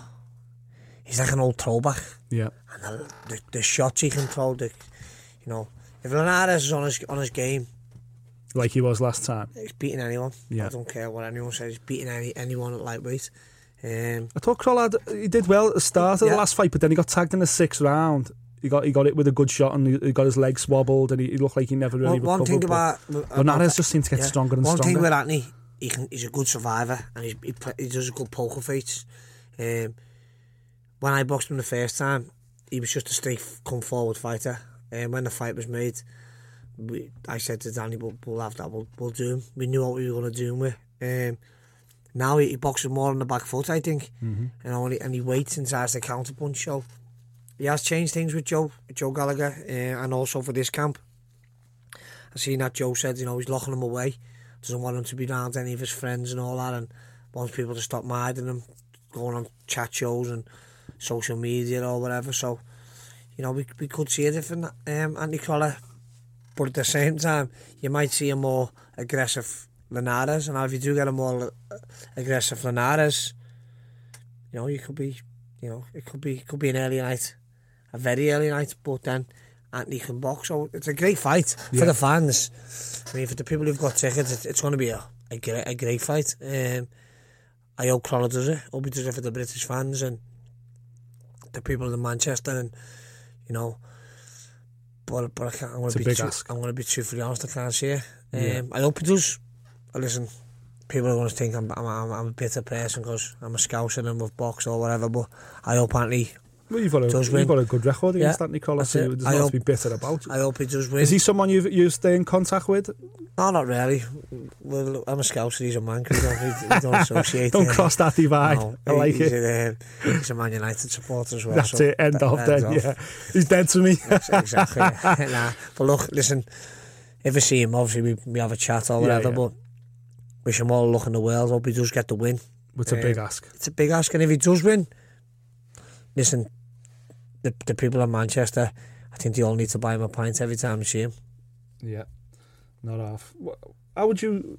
he's like an old throwback. Yeah. And the, the, the shots he can throw, the, you know, if Linares is on his on his game, like he was last time, he's beating anyone. Yeah. I don't care what anyone says. He's beating any anyone at lightweight. Um, I thought Crolla he did well at the start of yeah. the last fight, but then he got tagged in the sixth round. He got he got it with a good shot, and he, he got his leg swabbled, and he, he looked like he never really well, recovered. One thing about Linares just seemed to get yeah. stronger and one stronger. One thing with Anthony. He can, he's a good survivor, and he's, he play, he does a good poker fights. Um, when I boxed him the first time, he was just a straight come forward fighter. And um, when the fight was made, we, I said to Danny, "We'll, we'll have that. We'll, we'll do him." We knew what we were going to do him with. Um, now he, he boxes more on the back foot, I think, mm-hmm. and only and he waits and tries to counter punch. So he has changed things with Joe, with Joe Gallagher, uh, and also for this camp. I seen that Joe said, you know, he's locking him away. Doesn't want him to be around any of his friends and all that, and wants people to stop minding him, going on chat shows and social media or whatever. So, you know, we we could see a different um, Anthony Crolla, but at the same time, you might see a more aggressive Linares, and if you do get a more aggressive Linares, you know, you could be, you know, it could be could be an early night, a very early night, but then Anthony can box, so it's a great fight yeah. for the fans. I mean, for the people who've got tickets, it's, it's going to be a, a, great, a great fight. Um, I hope Crolla does it. I hope he does it for the British fans and the people in Manchester, and you know. But but I can't. I'm going to be. Too, I'm going to be truthfully honest. I can't see it. Um, yeah. I hope he does. Listen, people are going to think I'm I'm, I'm, I'm a bitter person because I'm a Scouser and with box or whatever. But I hope Anthony. Well, you've got a, you've got a good record against yeah, Anthony Crolla, so there's nothing to be bitter about. I hope he does win. Is he someone you you stay in contact with? No, not really. Well, I'm a Scouser, so he's a man, because we, we don't associate. Don't him. Cross that divide. No, I like he's it. A, he's a Man United supporter as well. That's so it, end that, off then, off. Yeah. He's dead to me. That's exactly. Nah, but look, listen, if I see him, obviously we, we have a chat or whatever, yeah, yeah. but wish him all the luck in the world. Hope he does get the win. It's um, a big ask. It's a big ask, and if he does win, listen, The, the people in Manchester, I think they all need to buy him a pint every time you see him. Yeah, not half. How would you,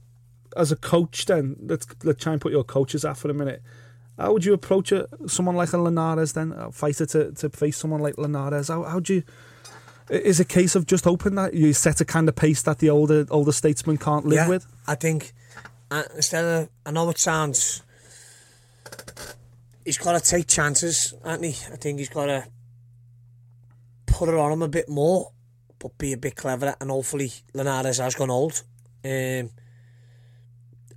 as a coach then, let's, let's try and put your coaches out for a minute, how would you approach a, someone like a Linares then, a fighter to, to face someone like Linares? How, how do you, is it a case of just hoping that you set a kind of pace that the older older statesmen can't live yeah, with? I think uh, instead of, I know it sounds, he's got to take chances, hasn't he? I think he's got to put it on him a bit more, but be a bit cleverer, and hopefully Linares has gone old. Um,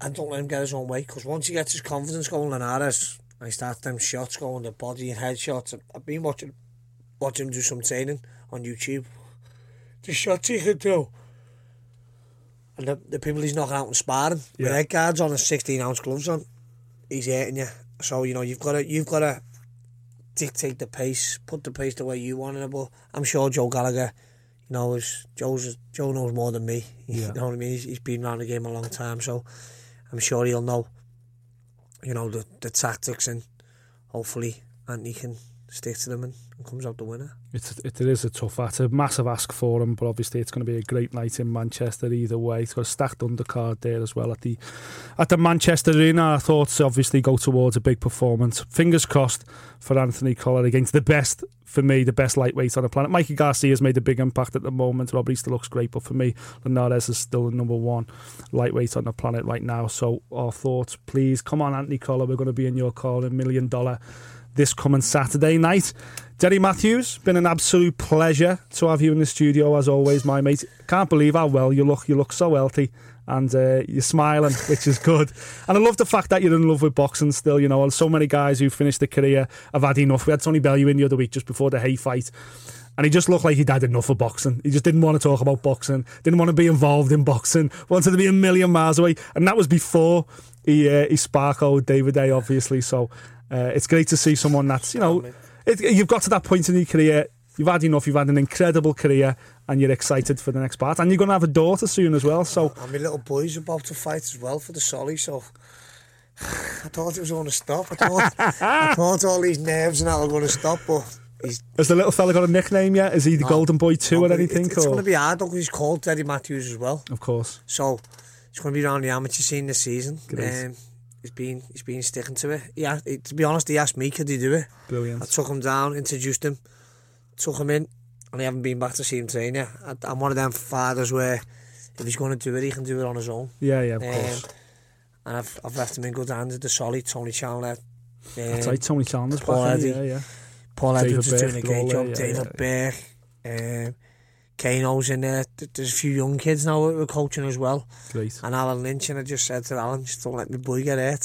and don't let him get his own way, because once he gets his confidence going, Linares, I start them shots going, the body and head shots. I've been watching, watching him do some training on YouTube. The shots he can do. And the, the people he's knocking out and sparring, yeah, with head guards on and sixteen ounce gloves on, he's hurting you. So, you know, you've got to you've got to dictate the pace, put the pace the way you want it. But I'm sure Joe Gallagher, you know, is, Joe's, Joe knows more than me. Yeah. You know what I mean? He's, he's been around the game a long time, so I'm sure he'll know, you know, the, the tactics, and hopefully Anthony can stick to them and, and comes out the winner. It, it, it is a tough, that's a massive ask for him, but obviously it's going to be a great night in Manchester either way. It's got a stacked undercard there as well at the at the Manchester Arena. Our thoughts obviously go towards a big performance. Fingers crossed for Anthony Crolla against the best, for me, the best lightweight on the planet. Mikey Garcia's made a big impact at the moment. Robbie still looks great, but for me, Linares is still the number one lightweight on the planet right now. So our thoughts, please, come on, Anthony Crolla, we're going to be in your corner, million dollar this coming Saturday night. Derry Matthews, been an absolute pleasure to have you in the studio as always, my mate. Can't believe how well you look. You look so healthy, and uh, you're smiling, which is good. And I love the fact that you're in love with boxing still. You know, so many guys who finished their career have had enough. We had Tony Bellew the other week just before the Hay fight, and he just looked like he'd had enough of boxing. He just didn't want to talk about boxing, didn't want to be involved in boxing, wanted to be a million miles away. And that was before he uh, he sparkled David Day, obviously. So uh, it's great to see someone that's, you know, It, you've got to that point in your career, you've had enough, you've had an incredible career, and you're excited for the next part, and you're going to have a daughter soon as well. So, and my little boy's about to fight as well for the Solly, so I thought it was going to stop. I thought, I thought all these nerves and that were going to stop, but he's... Has the little fella got a nickname yet? Is he the no, Golden Boy too no, or anything? It, it's or? Going to be hard, because he's called Derry Matthews as well, of course, so it's going to be around the amateur scene this season. Um, He's been he's been sticking to it. Yeah, to be honest, he asked me, could he do it? Brilliant. I took him down, introduced him, took him in, and I haven't been back to see him train yet. I, I'm one of them fathers where if he's going to do it, he can do it on his own. Yeah, yeah, of um, course. And I've I've left him in good hands. The Solly, Tony Chandler. Um, That's right, Tony Chandler's Paul Eddie. Yeah, yeah. Paul Edwards is doing a great job. Yeah, David yeah, yeah. Burke. Um, Kano's in there. There's a few young kids now that we're coaching as well. Great. And Alan Lynch, and I just said to Alan, just don't let me boy get hurt.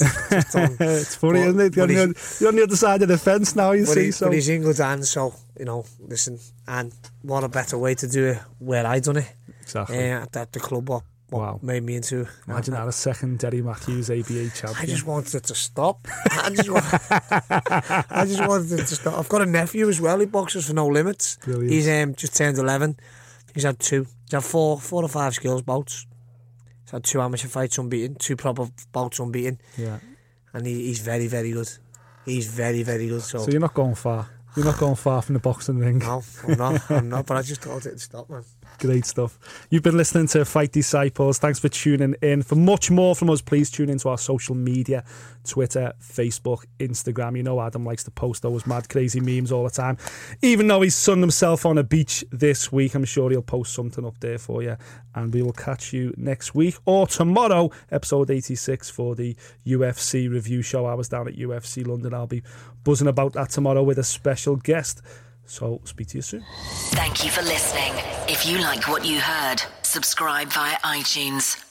It's funny, but, isn't it? You're on, the, you're on the other side of the fence now, you see. He, so. But he's in good hands, so, you know, listen, and what a better way to do it where I done it. Exactly. Yeah, uh, at, at the club, what, what wow. made me into... Imagine that, a second Derry Matthews A B A champion. I just wanted it to stop. I, just want, I just wanted it to stop. I've got a nephew as well, he boxes for no limits. Brilliant. He's um, just turned eleven. He's had two. He's had four, four or five skills bouts. He's had two amateur fights unbeaten, two proper bouts unbeaten. Yeah, and he, he's very, very good. He's very, very good. So, so you're not going far. You're not going far from the boxing ring. No, I'm not. I'm not. But I just thought it'd stop, man. Great stuff. You've been listening to Fight Disciples. Thanks for tuning in. For much more from us, please tune into our social media: Twitter, Facebook, Instagram. You know, Adam likes to post those mad, crazy memes all the time. Even though he's sunned himself on a beach this week, I'm sure he'll post something up there for you. And we will catch you next week or tomorrow, episode eighty-six, for the U F C review show. I was down at U F C London. I'll be buzzing about that tomorrow with a special guest, so speak to you soon. Thank you for listening. If you like what you heard, subscribe via iTunes